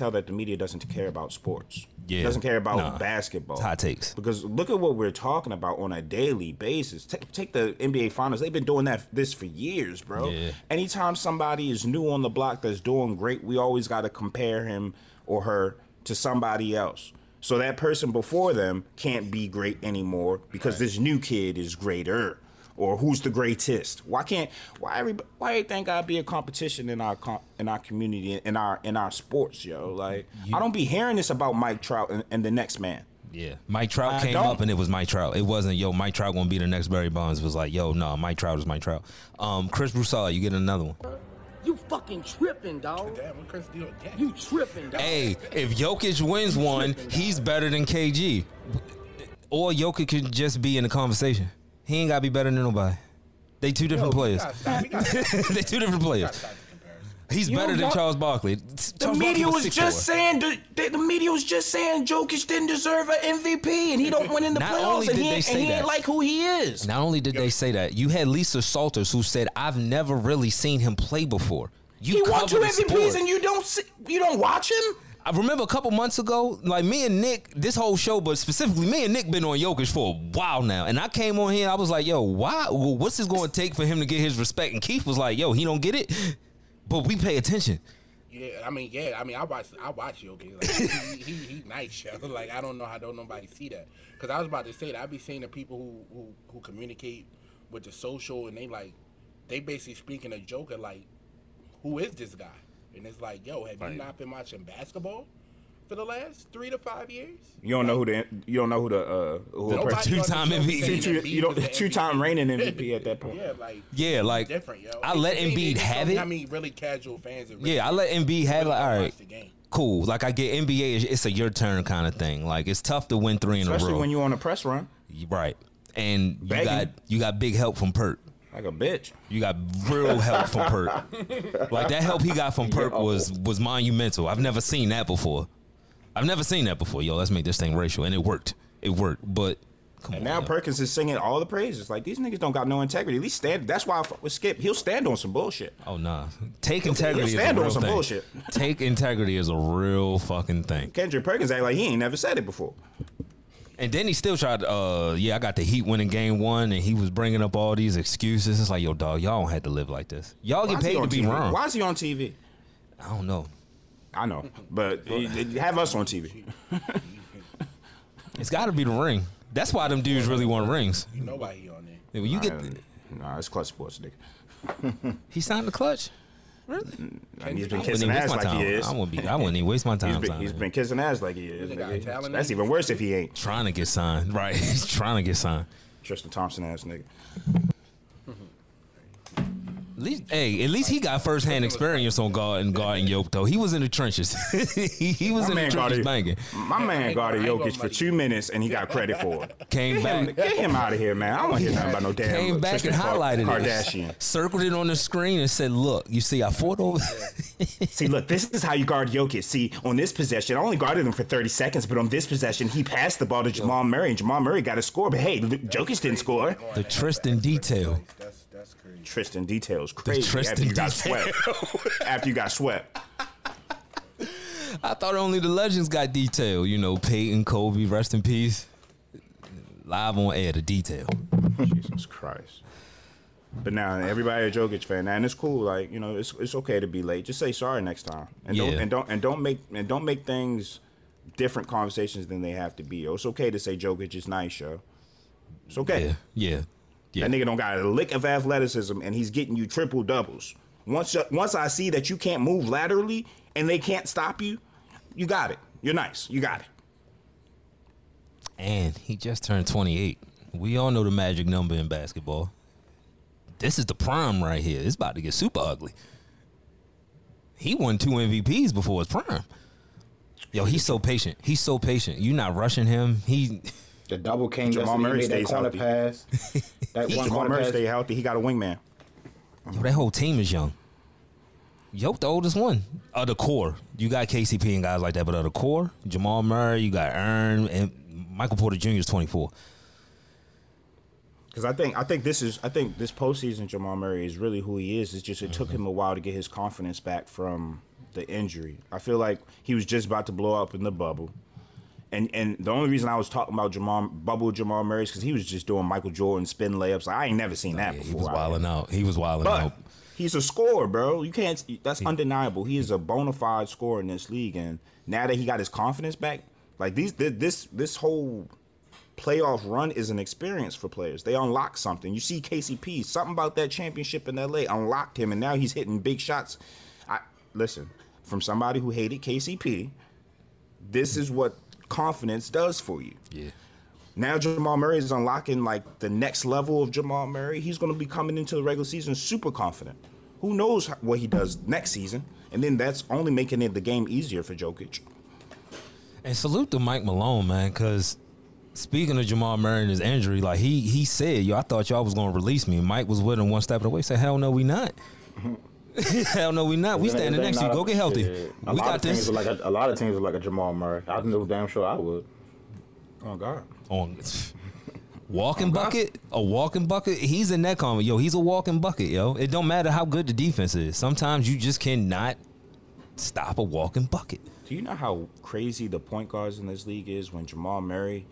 tell that the media doesn't care about sports. Yeah, doesn't care about basketball. It's hot takes. Because look at what we're talking about on a daily basis. Take the NBA finals. They've been doing this for years, bro. Yeah. Anytime somebody is new on the block that's doing great, we always got to compare him or her to somebody else. So that person before them can't be great anymore because this new kid is greater, or who's the greatest? Why think gotta be a competition in our community, in our sports, yo? Like, I don't be hearing this about Mike Trout and the next man. Yeah. Mike Trout came up and it was Mike Trout. It wasn't, yo, Mike Trout gonna be the next Barry Bonds. It was like, yo, no, Mike Trout is Mike Trout. Chris Broussard, you get another one. You fucking tripping, dog. You tripping, dog. Hey, if Jokic wins one, he's better than KG. Or Jokic could just be in the conversation. He ain't gotta be better than nobody. They two different players. They two different players. He's better than Charles Barkley. The media was just saying Jokic didn't deserve an MVP and he don't win in the playoffs and he ain't like who he is. Not only did they say that, you had Lisa Salters who said, I've never really seen him play before. He won two MVPs and you don't watch him? I remember a couple months ago, like me and Nick, this whole show, but specifically me and Nick been on Jokic for a while now. And I came on here, I was like, yo, what's it going to take for him to get his respect? And Keith was like, yo, he don't get it. But we pay attention. Yeah, I mean, I watch Jokic. Like, he nice, yo. Like, I don't know how don't nobody see that. Because I was about to say that I be seeing the people who communicate with the social, and they basically speaking a Joker, like, who is this guy? And it's like, yo, have you not been watching basketball for the last 3 to 5 years? You don't know who the two-time MVP. Two-time reigning MVP at that point. Yeah, like different, yo. I let Embiid have it. I mean, really casual fans. I let Embiid have it. All right. Cool. Like I get NBA, it's a your turn kind of thing. Like it's tough to win three in a row. Especially when you're on a press run. Right. And you got big help from Pert. Like a bitch. You got real help from Pert. Like that help he got from Pert was monumental. I've never seen that before. Yo, let's make this thing racial. And it worked. But come on. And now Perkins is singing all the praises. Like, these niggas don't got no integrity. At least stand. That's why I fuck with Skip. He'll stand on some bullshit. Oh, nah. Take integrity. He'll stand on some bullshit. Take integrity is a real fucking thing. Kendrick Perkins act like he ain't never said it before. And then he still tried, I got the Heat winning game one, and he was bringing up all these excuses. It's like, yo, dog, y'all don't have to live like this. Y'all get paid to be wrong. Why is he on TV? I don't know. I know, but they have us on TV. It's got to be the ring. That's why them dudes really want rings. You know why he on there? It's Clutch Sports, nigga. He signed the Clutch. Really? He's been kissing ass like he is. I wouldn't even waste my time. He's been kissing ass like he is. Nigga. That's even worse if he ain't trying to get signed. Right? He's trying to get signed. Tristan Thompson ass nigga. At least he got first-hand experience on guarding Jokic, though. He was in the trenches. He was in the trenches banging. My man guarded Jokic for 2 minutes, and he got credit for it. Get him out of here, man. I don't want to hear nothing about no damn Kardashian. Came back and highlighted it. Circled it on the screen and said, look, you see, I fought over. See, look, this is how you guard Jokic. See, on this possession, I only guarded him for 30 seconds, but on this possession, he passed the ball to Jamal Murray, and Jamal Murray got a score. But, hey, Jokic didn't score. The Tristan detail. That's crazy. Tristan details crazy. After you got swept. I thought only the legends got detail. You know, Peyton, Kobe, rest in peace. Live on air, the detail. Jesus Christ. But now everybody a Jokic fan now, and it's cool. Like, you know, it's okay to be late. Just say sorry next time, and don't make things different conversations than they have to be. It's okay to say Jokic is nice, yo. It's okay. Yeah. Yeah. That nigga don't got a lick of athleticism, and he's getting you triple doubles. Once I see that you can't move laterally and they can't stop you, you got it. You're nice. You got it. And he just turned 28. We all know the magic number in basketball. This is the prime right here. It's about to get super ugly. He won 2 MVPs before his prime. Yo, he's so patient. You're not rushing him. He... The double came. Jamal Murray stays healthy. Jamal Murray stays healthy. He got a wingman. Yo, that whole team is young. Yoke the oldest one. The core. You got KCP and guys like that, but the core, Jamal Murray, you got Earn, and Michael Porter Jr. is 24. Because I think this postseason Jamal Murray is really who he is. It's just it took him a while to get his confidence back from the injury. I feel like he was just about to blow up in the bubble. And the only reason I was talking about Jamal Murray is because he was just doing Michael Jordan spin layups. I ain't never seen that before. He was wilding out. He's a scorer, bro. You can't. That's undeniable. He is a bona fide scorer in this league. And now that he got his confidence back, like this whole playoff run is an experience for players. They unlock something. You see KCP, something about that championship in L.A. unlocked him, and now he's hitting big shots. Listen, from somebody who hated KCP, this is what confidence does for you. Yeah. Now Jamal Murray is unlocking like the next level of Jamal Murray. He's going to be coming into the regular season super confident. Who knows what he does next season? And then that's only making it the game easier for Jokic. And salute to Mike Malone, man, because speaking of Jamal Murray and his injury, like he said, yo, I thought y'all was going to release me. Mike was with him one step away. He said, hell no, we not. Hell no, we not. We standing next to you. Go get healthy. Yeah. We got this. A lot of teams are like a Jamal Murray. I know damn sure I would. Oh, God. Walking bucket. He's in that comment. Yo, he's a walking bucket, yo. It don't matter how good the defense is. Sometimes you just cannot stop a walking bucket. Do you know how crazy the point guards in this league is when Jamal Murray,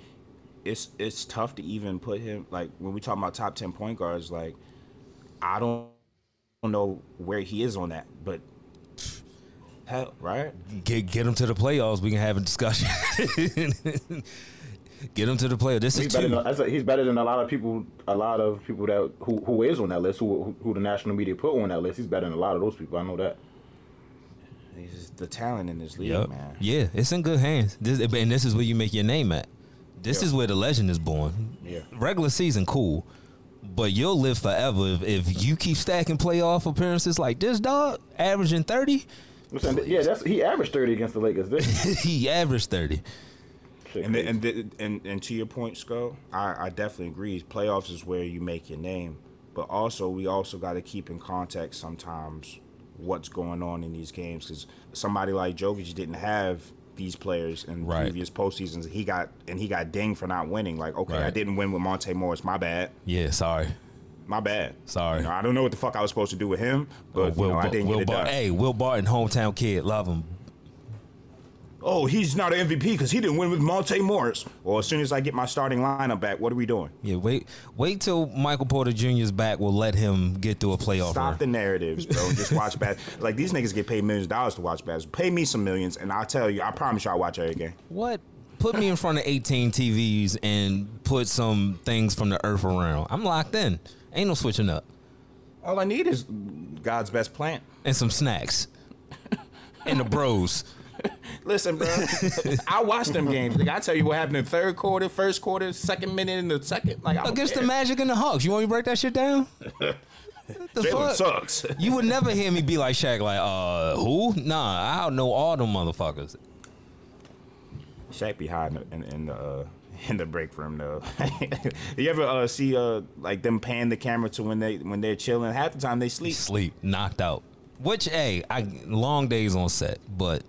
it's tough to even put him, like, when we talk about top 10 point guards, like, I don't know where he is on that, but hell, right? Get him to the playoffs. We can have a discussion. Get him to the playoffs. This is he's better than a lot of people that who is on that list, who the national media put on that list. He's better than a lot of those people. I know that. He's the talent in this league, man. Yeah, it's in good hands. This is where you make your name at. This is where the legend is born. Yeah. Regular season, cool. But you'll live forever if you keep stacking playoff appearances like this, dog, averaging 30. Yeah, he averaged 30 against the Lakers. He averaged 30. And to your point, Sco, I definitely agree. Playoffs is where you make your name. But also, we also got to keep in context sometimes what's going on in these games. Because somebody like Jokic didn't have these players in previous postseasons. He got dinged for not winning. Like, okay, I didn't win with Monte Morris. My bad. Yeah, sorry. My bad. Sorry. You know, I don't know what the fuck I was supposed to do with him, but I didn't get it done. Hey, Will Barton, hometown kid. Love him. Oh, he's not an MVP because he didn't win with Monte Morris. Well, as soon as I get my starting lineup back, what are we doing? Yeah, wait till Michael Porter Jr.'s back. We'll let him get through a playoff. Stop the narratives, bro. Just watch bad. Like, these niggas get paid millions of dollars to watch bad. Pay me some millions, and I'll tell you, I promise you I'll watch every game. What? Put me in front of 18 TVs and put some things from the earth around. I'm locked in. Ain't no switching up. All I need is God's best plant. And some snacks. And the bros. Listen, bro, I watch them games. Like, I tell you what happened in third quarter, first quarter, second minute, in the second. Like, against the Magic and the Hawks. You want me to break that shit down? The Jalen sucks. You would never hear me be like Shaq, like, who? Nah, I don't know all them motherfuckers. Shaq be high in the break room though. You ever see like them pan the camera to when they're chilling? Half the time they sleep. Knocked out. Which, hey, long days on set, but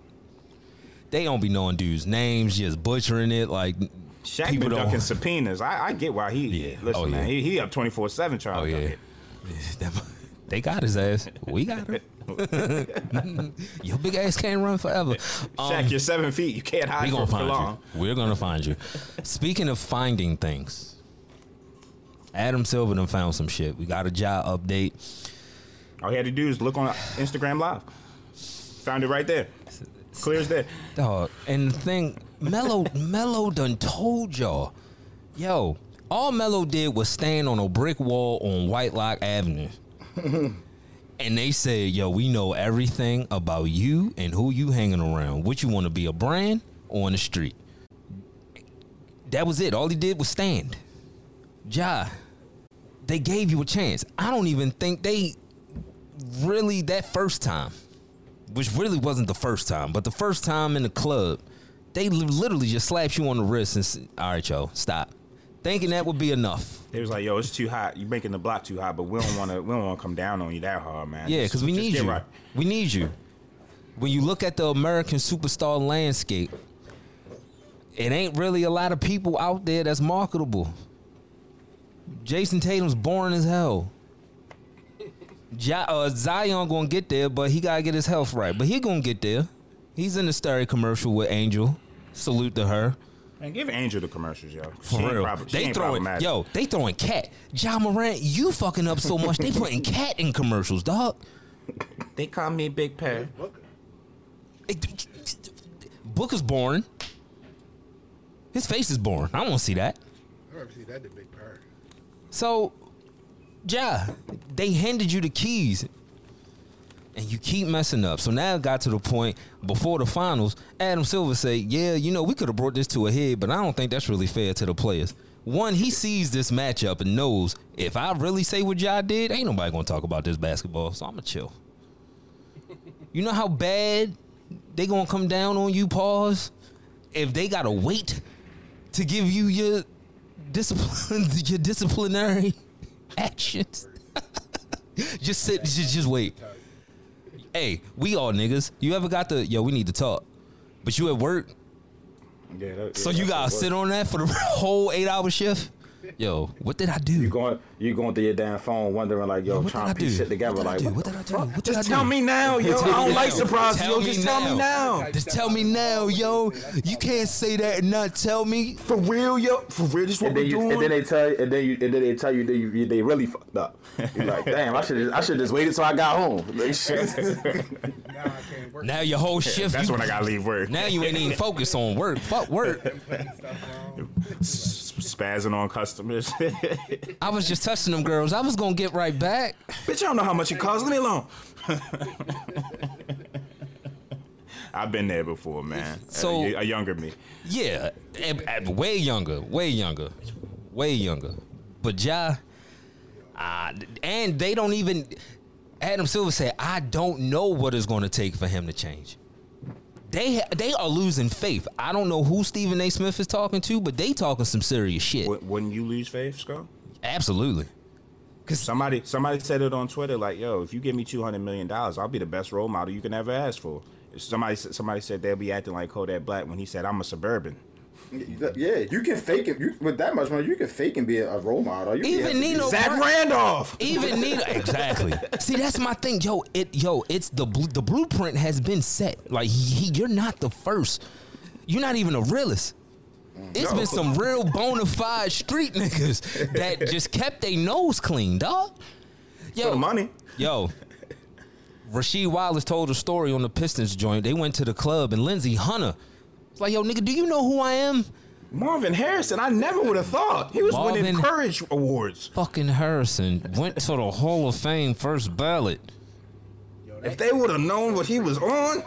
they don't be knowing dudes' names, just butchering it. Like, Shaq people been ducking subpoenas. I get why he. Yeah. Listen, man, he up 24/7 trying to duck it. They got his ass. We got him. Your big ass can't run forever. Shaq, you're 7 feet. You can't hide for long. We're going to find you. Speaking of finding things, Adam Silver done found some shit. We got a job update. All he had to do is look on Instagram Live. Found it right there. Clear as day. Dog. And the thing, Melo done told y'all. Yo, all Melo did was stand on a brick wall on Whitelock Avenue. And they said, yo, we know everything about you and who you hanging around. What you want to be, a brand or on the street? That was it. All he did was stand. Ja, they gave you a chance. I don't even think they really that first time, which really wasn't the first time, but the first time in the club, they literally just slapped you on the wrist and said, all right, yo, stop. Thinking that would be enough. They was like, yo, it's too hot. You're making the block too hot, but we don't want to come down on you that hard, man. Yeah, because we need you. Right. We need you. When you look at the American superstar landscape, it ain't really a lot of people out there that's marketable. Jason Tatum's boring as hell. Zion going to get there, but he got to get his health right. But he going to get there. He's in the Starry commercial with Angel. Salute to her. Man, give Angel the commercials, yo. For real. They throwing Cat. Ja Morant, you fucking up so much. They putting Cat in commercials, dog. They call me Big Pay. Booker's boring. His face is boring. I won't see that. I don't see that the Big Pay. So, Ja, they handed you the keys. and you keep messing up. So now it got to the point before the finals, Adam Silver said, yeah, you know, we could have brought this to a head, but I don't think that's really fair to the players. One, he sees this matchup and knows if I really say what y'all did, ain't nobody going to talk about this basketball, so I'm going to chill. You know how bad they going to come down on you, Paws, if they got to wait to give you your discipline, your disciplinary actions? Just sit, just wait. Hey, we all niggas. You ever got the, yo, we need to talk, but you at work? Yeah, that, so yeah, you gotta sit on that for the whole 8-hour shift. Yo, what did I do? You going through your damn phone wondering like, yo, trying to piece shit together. Like, what did I do? What did I do? Just tell me now, yo. I don't like surprises, yo. Just tell me now. Just tell me now, yo. You can't say that and not tell me. For real, yo. For real, this what we're doing. And then they tell you, that they really fucked up. You're like, damn, I should just waited till I got home. Now your whole shift. That's when I gotta leave work. Now you ain't even focused on work. Fuck work. Spazzing on customers. I was just touching them girls. I was gonna get right back. Bitch, I don't know how much it costs. Leave me alone. I've been there before, man. So a younger me. Yeah, way younger. But Ja, and they don't even. Adam Silver said, I don't know what it's gonna take for him to change. They are losing faith. I don't know who Stephen A. Smith is talking to, but they talking some serious shit. Wouldn't you lose faith, Sco? Absolutely. Cause somebody said it on Twitter, like, yo, if you give me $200 million, I'll be the best role model you can ever ask for. Somebody said they'll be acting like Kodak Black when he said, I'm a suburban. Yeah, you can fake it. With that much money, you can fake and be a role model. You even Nino Zach Randolph. Even Nino. Exactly. See, that's my thing, yo. It's the blueprint has been set. Like you're not the first. You're not even a realist. It's been some real bona fide street niggas that just kept their nose clean, dog. Yo, for the money. Yo. Rasheed Wallace told a story on the Pistons joint. They went to the club and Lindsey Hunter. Like, yo, nigga, do you know who I am? Marvin Harrison. I never would have thought. He was winning Courage Awards. Fucking Harrison went to the Hall of Fame first ballot. If they would have known what he was on.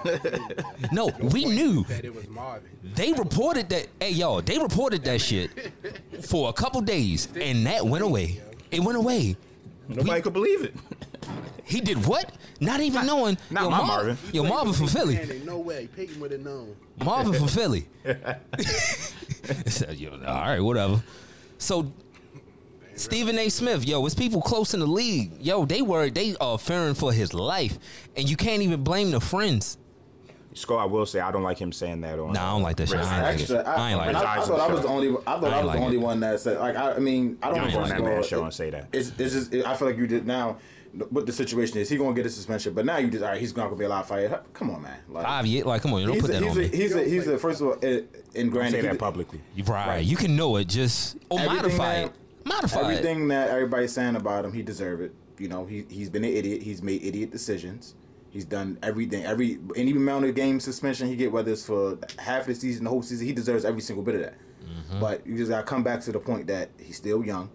No, we knew. They reported that. Hey, y'all, they reported that shit for a couple days, and that went away. It went away. Nobody could believe it. He did what? Not even knowing. Not yo, my Marvin. Yo, Marvin from Philly. No way. Peyton would have known. Marvin from Philly. So, yo, all right, whatever. So, Stephen A. Smith, yo, it's people close in the league. Yo, they worried. They are fearing for his life. And you can't even blame the friends. Sco, I will say I don't like him saying that on. Nah, I don't like that shit. I thought I was the only. I was the only one that said. Like, I mean, I don't want that man show and say that. It's just. I feel like you did now. What the situation is, he gonna get a suspension, but now you just all right. He's not gonna be allowed for it. Come on, man. Like, 5 years, like come on, you don't put that on me. He's a first of all, in granted, say that publicly. Right, you can know it. Just modify everything that everybody's saying about him. He deserved it. You know, he's been an idiot. He's made idiot decisions. He's done everything. Any amount of game suspension he get, whether it's for half the season, the whole season, he deserves every single bit of that. Mm-hmm. But you just gotta come back to the point that he's still young.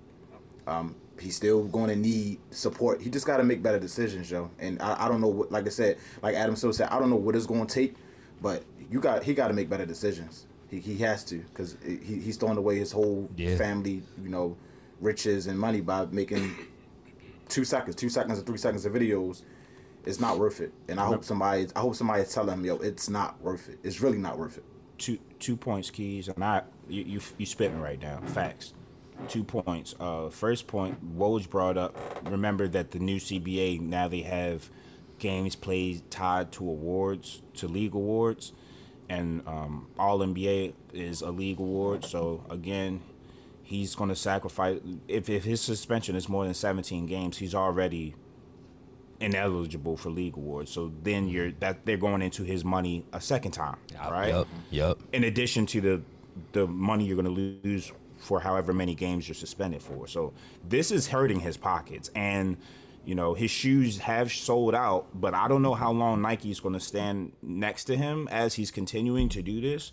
He's still going to need support. He just got to make better decisions, yo. And I don't know what, like I said, like Adam Silver said, I don't know what it's going to take, but he got to make better decisions. He has to, because he's throwing away his whole family, you know, riches and money by making 2 seconds or 3 seconds of videos. It's not worth it. And I hope somebody is telling him, yo, it's not worth it. It's really not worth it. Two points, Keys, and you spitting right now. Facts. 2 points. First point, Woj brought up, remember that the new CBA, now they have games played tied to awards, to league awards, and All-NBA is a league award. So, again, he's going to sacrifice. If his suspension is more than 17 games, he's already ineligible for league awards. So then they're going into his money a second time, right? Yep. In addition to the money you're going to lose for however many games you're suspended for. So this is hurting his pockets. And, you know, his shoes have sold out, but I don't know how long Nike's going to stand next to him as he's continuing to do this.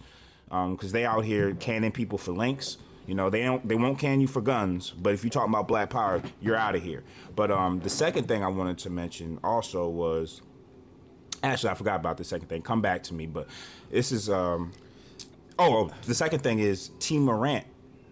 Because they out here canning people for links. You know, they won't can you for guns, but if you're talking about Black Power, you're out of here. But the second thing I wanted to mention also was Actually, I forgot about the second thing. Come back to me. But this is... the second thing is T. Morant,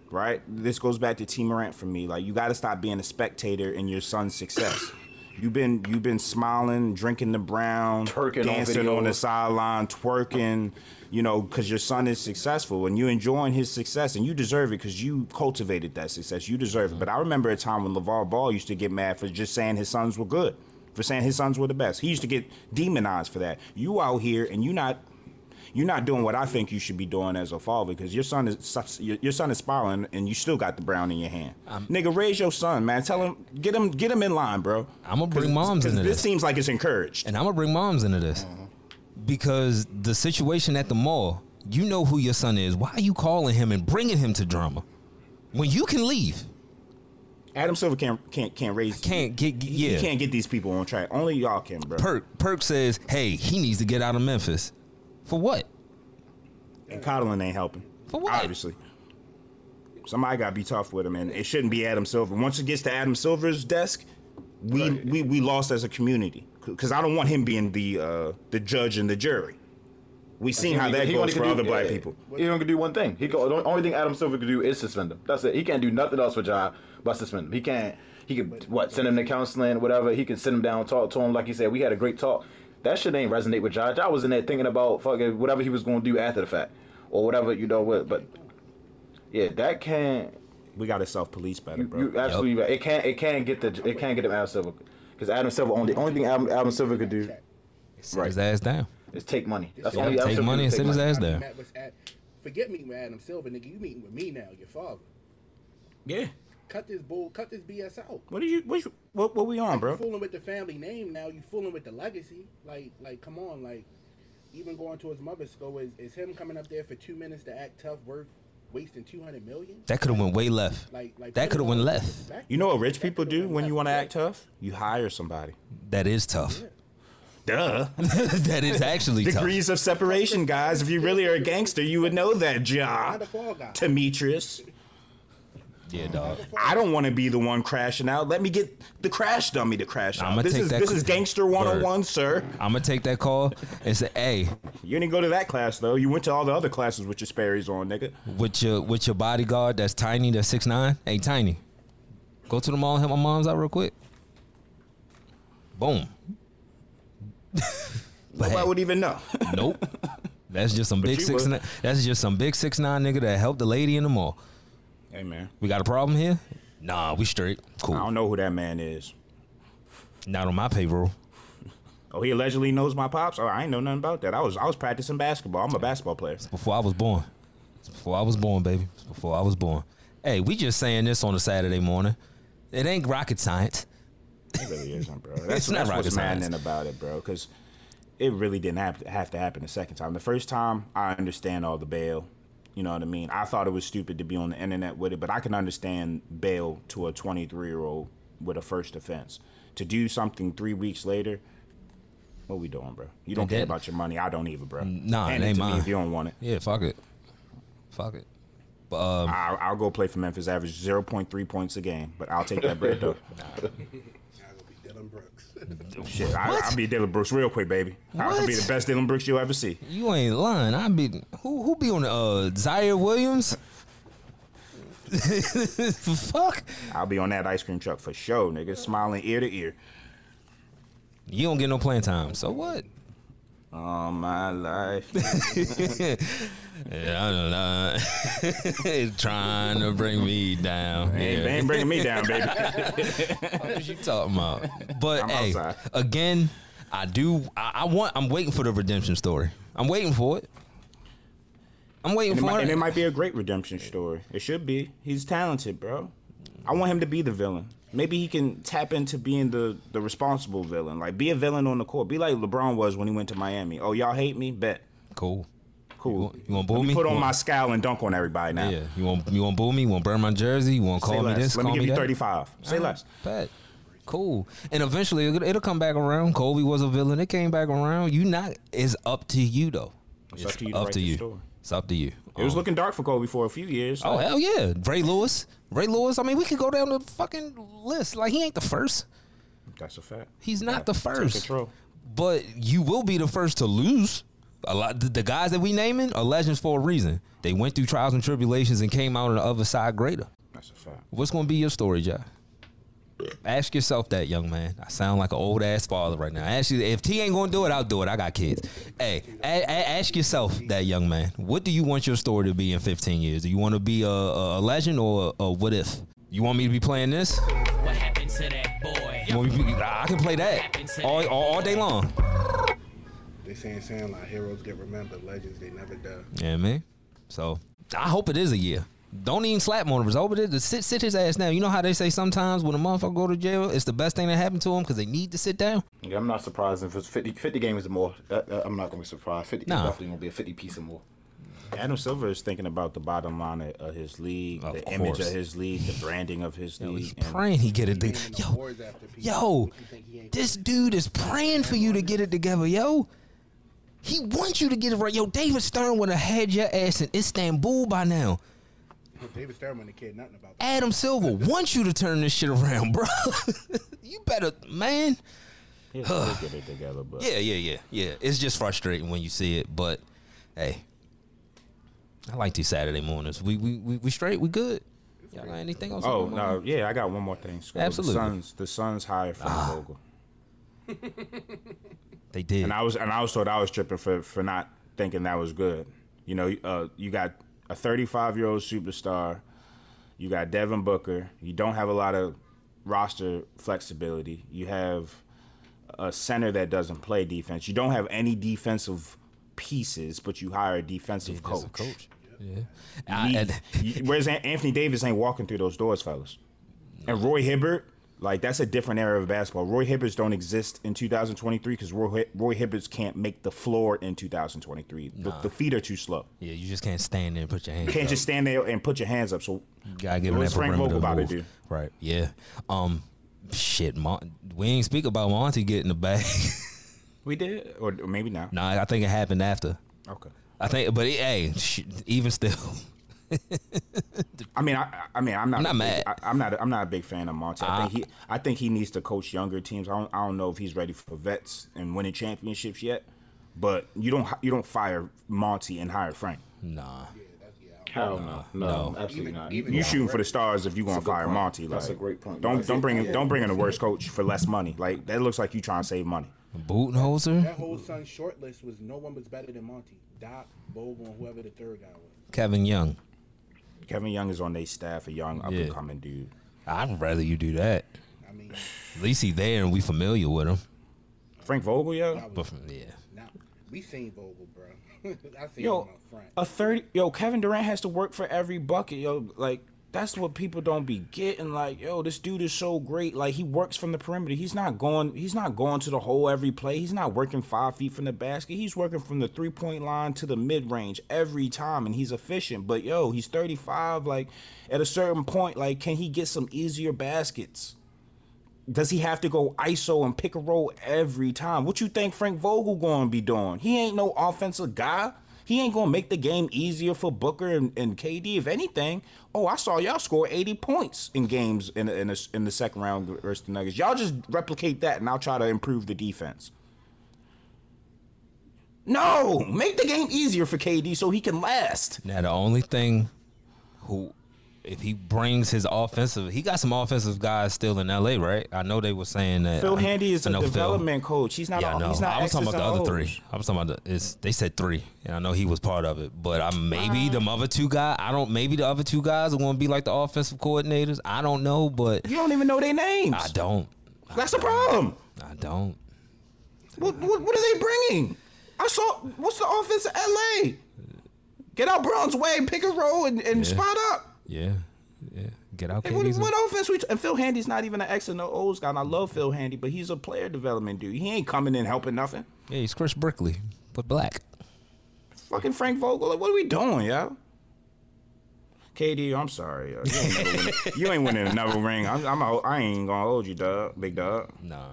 right? This goes back to T. Morant for me. Like, you got to stop being a spectator in your son's success. You've been smiling, drinking the brown, twerking, dancing on the sideline, twerking, you know, because your son is successful and you're enjoying his success and you deserve it because you cultivated that success. You deserve it. But I remember a time when LeVar Ball used to get mad for just saying his sons were good, for saying his sons were the best. He used to get demonized for that. You out here and you're not doing what I think you should be doing as a father because your son is spiraling and you still got the brown in your hand. Nigga, raise your son, man. Tell him, get him in line, bro. I'm gonna bring moms into this. This seems like it's encouraged, and I'm gonna bring moms into this because the situation at the mall. You know who your son is. Why are you calling him and bringing him to drama when you can leave? Adam Silver can't raise. You can't get these people on track. Only y'all can, bro. Perk says, hey, he needs to get out of Memphis. For what? And coddling ain't helping. For what? Obviously. Somebody got to be tough with him, and it shouldn't be Adam Silver. Once it gets to Adam Silver's desk, we lost as a community because I don't want him being the judge and the jury. We seen how that goes for other black people. He only can do one thing. The only thing Adam Silver can do is suspend him. That's it. He can't do nothing else for Jai but suspend him. He can't. He can send him to counseling, whatever. He can sit him down, talk to him like he said. We had a great talk. That shit ain't resonate with Josh. I was in there thinking about fucking whatever he was going to do after the fact. Or whatever, you know what. But, yeah, that can't... We got to self-police better, bro. You absolutely right. It can't get them Adam Silver. Because Adam Silver, the only thing Adam Silver could do... Sit his ass down. Is take money. That's only Adam Silver. Take money and sit his ass down. Forget meeting with Adam Silver, nigga. You meeting with me now, your father. Yeah. Cut this BS out. What we on, bro? You fooling with the family name now. You fooling with the legacy. Like, come on. Like, even going to his mother's school is him coming up there for 2 minutes to act tough worth wasting $200 million. That could have went way left. Like that could have went left. You know what rich people do when you want to act tough? You hire somebody. That is tough. Yeah. Duh. That is actually tough. Degrees of separation, guys. If you really are a gangster, you would know that, job. Demetrius. Yeah, dog. I don't want to be the one crashing out. Let me get the crash dummy to crash out. This is Gangster 101, sir. I'm going to take that call and say, hey. You didn't go to that class, though. You went to all the other classes with your Sperry's on, nigga. With your bodyguard that's tiny, that's 6'9". Hey, Tiny. Go to the mall and help my mom's out real quick. Boom. Nobody would even know. Nope. That's just some big 6'9 nigga that helped the lady in the mall. Hey, man. We got a problem here? Nah, we straight. Cool. I don't know who that man is. Not on my payroll. Oh, he allegedly knows my pops? Oh, I ain't know nothing about that. I was practicing basketball. I'm a basketball player. It's before I was born. It's before I was born, baby. It's before I was born. Hey, we just saying this on a Saturday morning. It ain't rocket science. It really isn't, bro. That's, it's not rocket what's science. Maddening about it, bro, because it really didn't have to happen the second time. The first time, I understand all the bail. You know what I mean? I thought it was stupid to be on the internet with it, but I can understand bail to a 23-year-old with a first offense. To do something 3 weeks later, what we doing, bro? You don't care about your money. I don't either, bro. Nah, it ain't mine. If you don't want it. Yeah, fuck it. But, I'll go play for Memphis, average 0.3 points a game, but I'll take that bread, though. Nah. Dylan Brooks. Shit, I'll be Dylan Brooks real quick, baby. I'll be the best Dylan Brooks you'll ever see. You ain't lying. I'll be who be on the Zaire Williams? Fuck. I'll be on that ice cream truck for sure, nigga. Smiling ear to ear. You don't get no playing time, so what? All my life. Yeah, I don't know. Trying to bring me down. They ain't bringing me down, baby. What are you talking about? But hey, outside. Again, I'm waiting for the redemption story. I'm waiting for it. And it might be a great redemption story. It should be. He's talented, bro. I want him to be the villain. Maybe he can tap into being the responsible villain. Like, be a villain on the court. Be like LeBron was when he went to Miami. Oh, y'all hate me? Bet. Cool. You want to boo me? Put on my scowl and dunk on everybody now. Yeah. You want boo me? You want burn my jersey? You want call me this? Let me give you 35. Say less. Bet. Cool. And eventually it'll come back around. Kobe was a villain. It came back around. You not. It's up to you though. It's up to you. It was looking dark for Kobe for a few years. So. Oh hell yeah, Ray Lewis. I mean, we could go down the fucking list. Like he ain't the first. That's a fact. He's not the first. But you will be the first to lose. A lot, the guys that we naming are legends for a reason. They went through trials and tribulations and came out on the other side greater. That's a fact. What's going to be your story, Jai? Ask yourself that, young man. I sound like an old ass father right now. Ask you, if T ain't going to do it, I'll do it. I got kids. Hey, ask yourself that, young man. What do you want your story to be in 15 years? Do you want to be a legend or a what if? You want me to be playing this? What happened to that boy? I can play that all day long. They saying like heroes get remembered, legends they never die. Yeah, man. So I hope it is a year. Don't even slap him on the result. Sit his ass down. You know how they say sometimes when a motherfucker go to jail, it's the best thing that happened to him because they need to sit down. Yeah, I'm not surprised if it's 50 games or more. I'm not gonna be surprised. 50 is definitely gonna be a 50 piece or more. Adam Silver is thinking about the bottom line of his league, of the course. Image of his league, the branding of his league. He's praying he get it together. Yo, this dude is praying for you to get it together, yo. He wants you to get it right. Yo, David Stern would have had your ass in Istanbul by now. David Stern wouldn't care nothing about that. Adam Silver wants you to turn this shit around, bro. You better, man. He'll get it together, but yeah. It's just frustrating when you see it, but hey. I like these Saturday mornings. We straight. We good. Y'all got anything else? Oh no, yeah. I got one more thing. Scroll. Absolutely. The Suns hired Frank Vogel. They did. And I was told I was tripping for not thinking that was good. You know, you got a 35-year-old superstar. You got Devin Booker. You don't have a lot of roster flexibility. You have a center that doesn't play defense. You don't have any defensive pieces, but you hire a defensive coach. Yeah. Whereas Anthony Davis ain't walking through those doors, fellas. And Roy Hibbert, like, that's a different era of basketball. Roy Hibberts don't exist in 2023 because Roy Hibberts can't make the floor in 2023. The feet are too slow. Yeah, you just can't stand there and put your hands up. You can't just stand there and put your hands up. So what's Frank Vogel about to do? Right, yeah. Shit, we ain't speak about Monty getting the bag. We did, or maybe not. Nah, I think it happened after. Okay. Even still. I mean, I'm not mad. I'm not a big fan of Monty. I think he needs to coach younger teams. I don't know if he's ready for vets and winning championships yet. But you don't fire Monty and hire Frank. Nah. Hell no, absolutely not. You shooting for the stars if you gonna fire Monty. That's a great point. Don't bring in the worst coach for less money. Like, that looks like you trying to save money. Budenholzer. That whole Suns short list was no one was better than Monty, Doc, Bogle, and whoever the third guy was. Kevin Young. Kevin Young is on their staff, a young up and coming dude. I'd rather you do that. I mean, at least he's there and we familiar with him. Frank Vogel, yeah. We seen Vogel, bro. I seen him up front. Kevin Durant has to work for every bucket, yo. Like, that's what people don't be getting. Like, yo, this dude is so great. Like, he works from the perimeter. He's not going to the hole every play. He's not working 5 feet from the basket. He's working from the three-point line to the mid-range every time, and he's efficient. But, yo, he's 35. Like, at a certain point, like, can he get some easier baskets? Does he have to go ISO and pick a roll every time? What you think Frank Vogel going to be doing? He ain't no offensive guy. He ain't going to make the game easier for Booker and KD. If anything, I saw y'all score 80 points in games in the second round versus the Nuggets. Y'all just replicate that, and I'll try to improve the defense. No! Make the game easier for KD so he can last. Now, the only thing if he brings his offensive, he got some offensive guys still in L.A., right? I know they were saying that. Phil Handy is a development coach. He's not. Yeah, he's not. I was talking about the other three. I was talking about they said three, and I know he was part of it. But maybe the other two guys are going to be like the offensive coordinators. I don't know, but you don't even know their names. I don't. That's a problem. I don't. What are they bringing? I saw. What's the offense of L.A.? Get out Brown's way, pick and roll, and spot up. Yeah. Get out. Hey, what offense we? And Phil Handy's not even an X and O's guy. And I love Phil Handy, but he's a player development dude. He ain't coming in helping nothing. Yeah, he's Chris Brickley, but black. Fucking Frank Vogel. Like, what are we doing, yo? KD, I'm sorry. Yo. You ain't winning another ring. I ain't gonna hold you, dog. Big dog. Nah.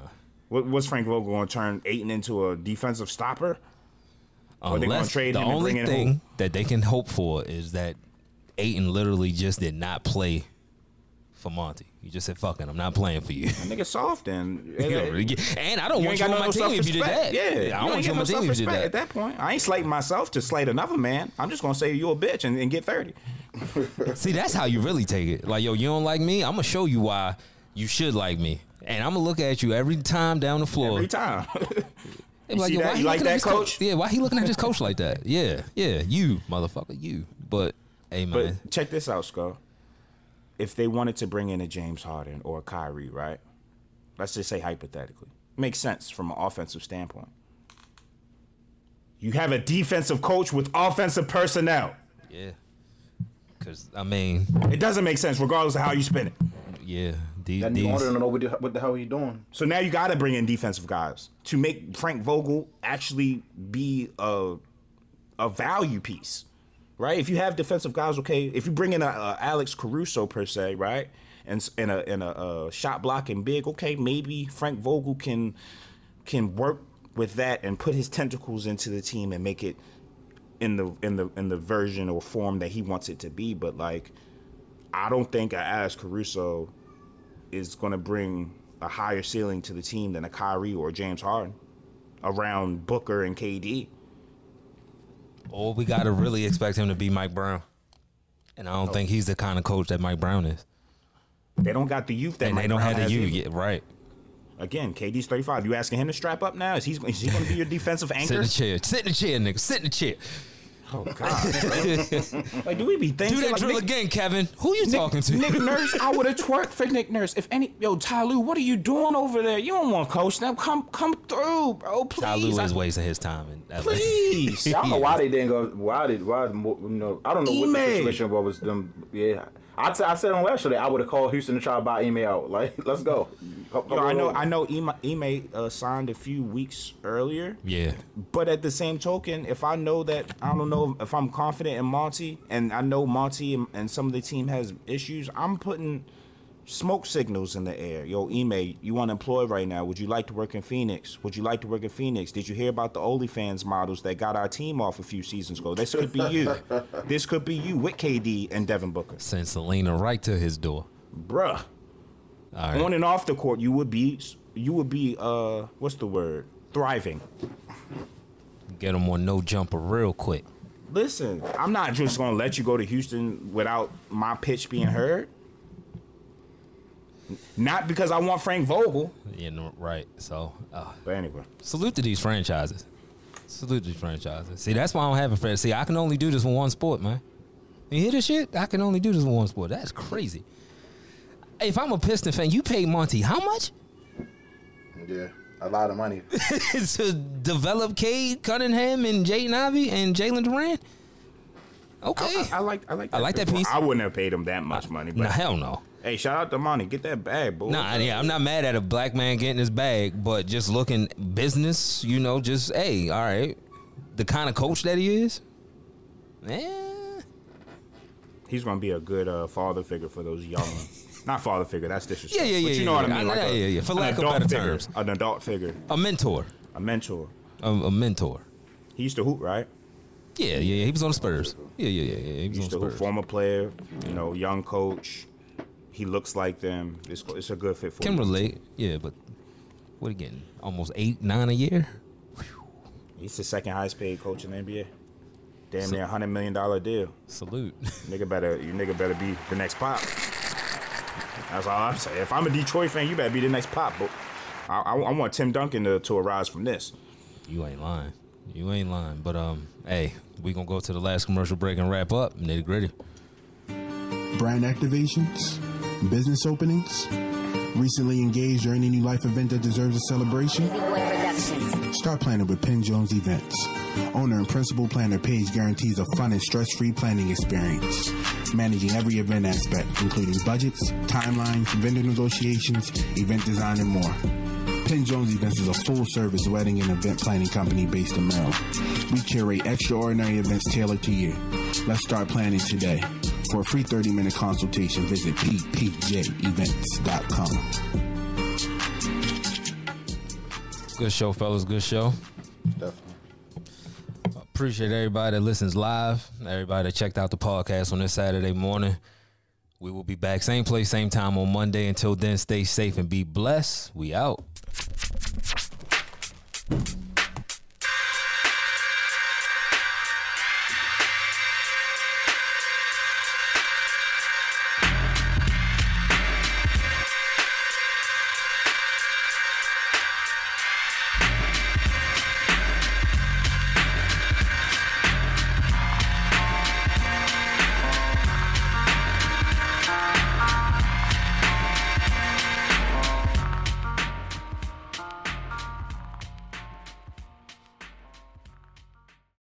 What's Frank Vogel gonna turn Ayton into a defensive stopper? Unless trade the him only and bring thing in that they can hope for is that Ayton literally just did not play for Monty. You just said, fucking, I'm not playing for you. That nigga soft and... and I don't want you on my team if you did that. Yeah, I don't want you on my team if you did that. At that point, I ain't slating myself to slate another man. I'm just going to say you a bitch and get 30. See, that's how you really take it. Like, yo, you don't like me? I'm going to show you why you should like me. And I'm going to look at you every time down the floor. Every time. Like, yo, you like that, coach? Yeah, why he looking at his coach like that? Yeah, yeah, you, motherfucker, you. But, hey, man. But check this out, Skull. If they wanted to bring in a James Harden or a Kyrie, right? Let's just say hypothetically. Makes sense from an offensive standpoint. You have a defensive coach with offensive personnel. Yeah. Because, I mean... It doesn't make sense regardless of how you spin it. Yeah. That nigga Harden don't know what the hell he's doing. So now you got to bring in defensive guys to make Frank Vogel actually be a value piece. Right, if you have defensive guys, okay. If you bring in a Alex Caruso per se, right, and a shot blocking big, okay, maybe Frank Vogel can work with that and put his tentacles into the team and make it in the version or form that he wants it to be. But like, I don't think an Alex Caruso is going to bring a higher ceiling to the team than a Kyrie or a James Harden around Booker and KD. Or we got to really expect him to be Mike Brown. And I don't think he's the kind of coach that Mike Brown is. They don't got the youth that Mike Brown has. And they don't have the youth yet, right. Again, KD's 35. You asking him to strap up now? Is he going to be your defensive anchor? Sit in the chair. Sit in the chair, nigga. Sit in the chair. Oh, God, bro. Like, do we be thinking? Do that like, drill Nick, again, Kevin. Who you Nick, talking to? Nick Nurse. I would have twerked for Nick Nurse. If any... Yo, Ty Lue, what are you doing over there? You don't want coach now. Come through, bro. Please. Ty Lue is wasting his time. In LA. Please. I don't know why they didn't go... Why you know... I don't know what the situation was them... Yeah. I said on last show that I would have called Houston to try to buy Ime out. Like, let's go. I know Ime signed a few weeks earlier. Yeah. But at the same token, if I know that, I don't know if I'm confident in Monty, and I know Monty and some of the team has issues, I'm putting smoke signals in the air. Yo, Ime, you unemployed right now. Would you like to work in Phoenix? Would you like to work in Phoenix? Did you hear about the OnlyFans models that got our team off a few seasons ago? This could be you. This could be you with KD and Devin Booker. Send Selena right to his door. Bruh. All right. On and off the court, you would be what's the word? Thriving. Get him on no jumper real quick. Listen, I'm not just going to let you go to Houston without my pitch being heard. Not because I want Frank Vogel. Yeah, no, right. So, but anyway, salute to these franchises. Salute to these franchises. See, that's why I don't have a franchise. See, I can only do this with one sport, man. You hear this shit? I can only do this with one sport. That's crazy. If I'm a Piston fan, you paid Monty how much? Yeah, a lot of money to develop Cade Cunningham and Jaden Ivey and Jalen Durant. Okay, I like that piece. I wouldn't have paid him that much money. But hell no. Hey, shout out to Monty. Get that bag, boy. Nah, yeah, I'm not mad at a black man getting his bag, but just looking business, you know, just, hey, all right. The kind of coach that he is, eh. He's going to be a good father figure for those young ones. Not father figure, that's disrespectful. Yeah, but you know what I mean. Like, for lack of better terms. An adult figure. A mentor. A mentor. He used to hoop, right? Yeah, he was on the Spurs. Yeah. He was used on the Spurs. Former player, you know, young coach. He looks like them. It's a good fit for him. Can relate. Yeah, but what again? Almost 8-9 a year? Whew. He's the second highest paid coach in the NBA. Damn near $100 million deal. Salute. You nigga better be the next Pop. That's all I'm saying. If I'm a Detroit fan, you better be the next Pop. But I want Tim Duncan to arise from this. You ain't lying. But, hey, we going to go to the last commercial break and wrap up. Nitty gritty. Brand activations. Business openings? Recently engaged or any new life event that deserves a celebration? Start planning with Penn Jones Events. Owner and principal planner Paige guarantees a fun and stress-free planning experience, managing every event aspect, including budgets, timelines, vendor negotiations, event design, and more. Penn Jones Events is a full-service wedding and event planning company based in Maryland. We curate extraordinary events tailored to you. Let's start planning today. For a free 30-minute consultation, visit ppjevents.com. Good show, fellas. Good show. Definitely. Appreciate everybody that listens live, everybody that checked out the podcast on this Saturday morning. We will be back same place, same time on Monday. Until then, stay safe and be blessed. We out.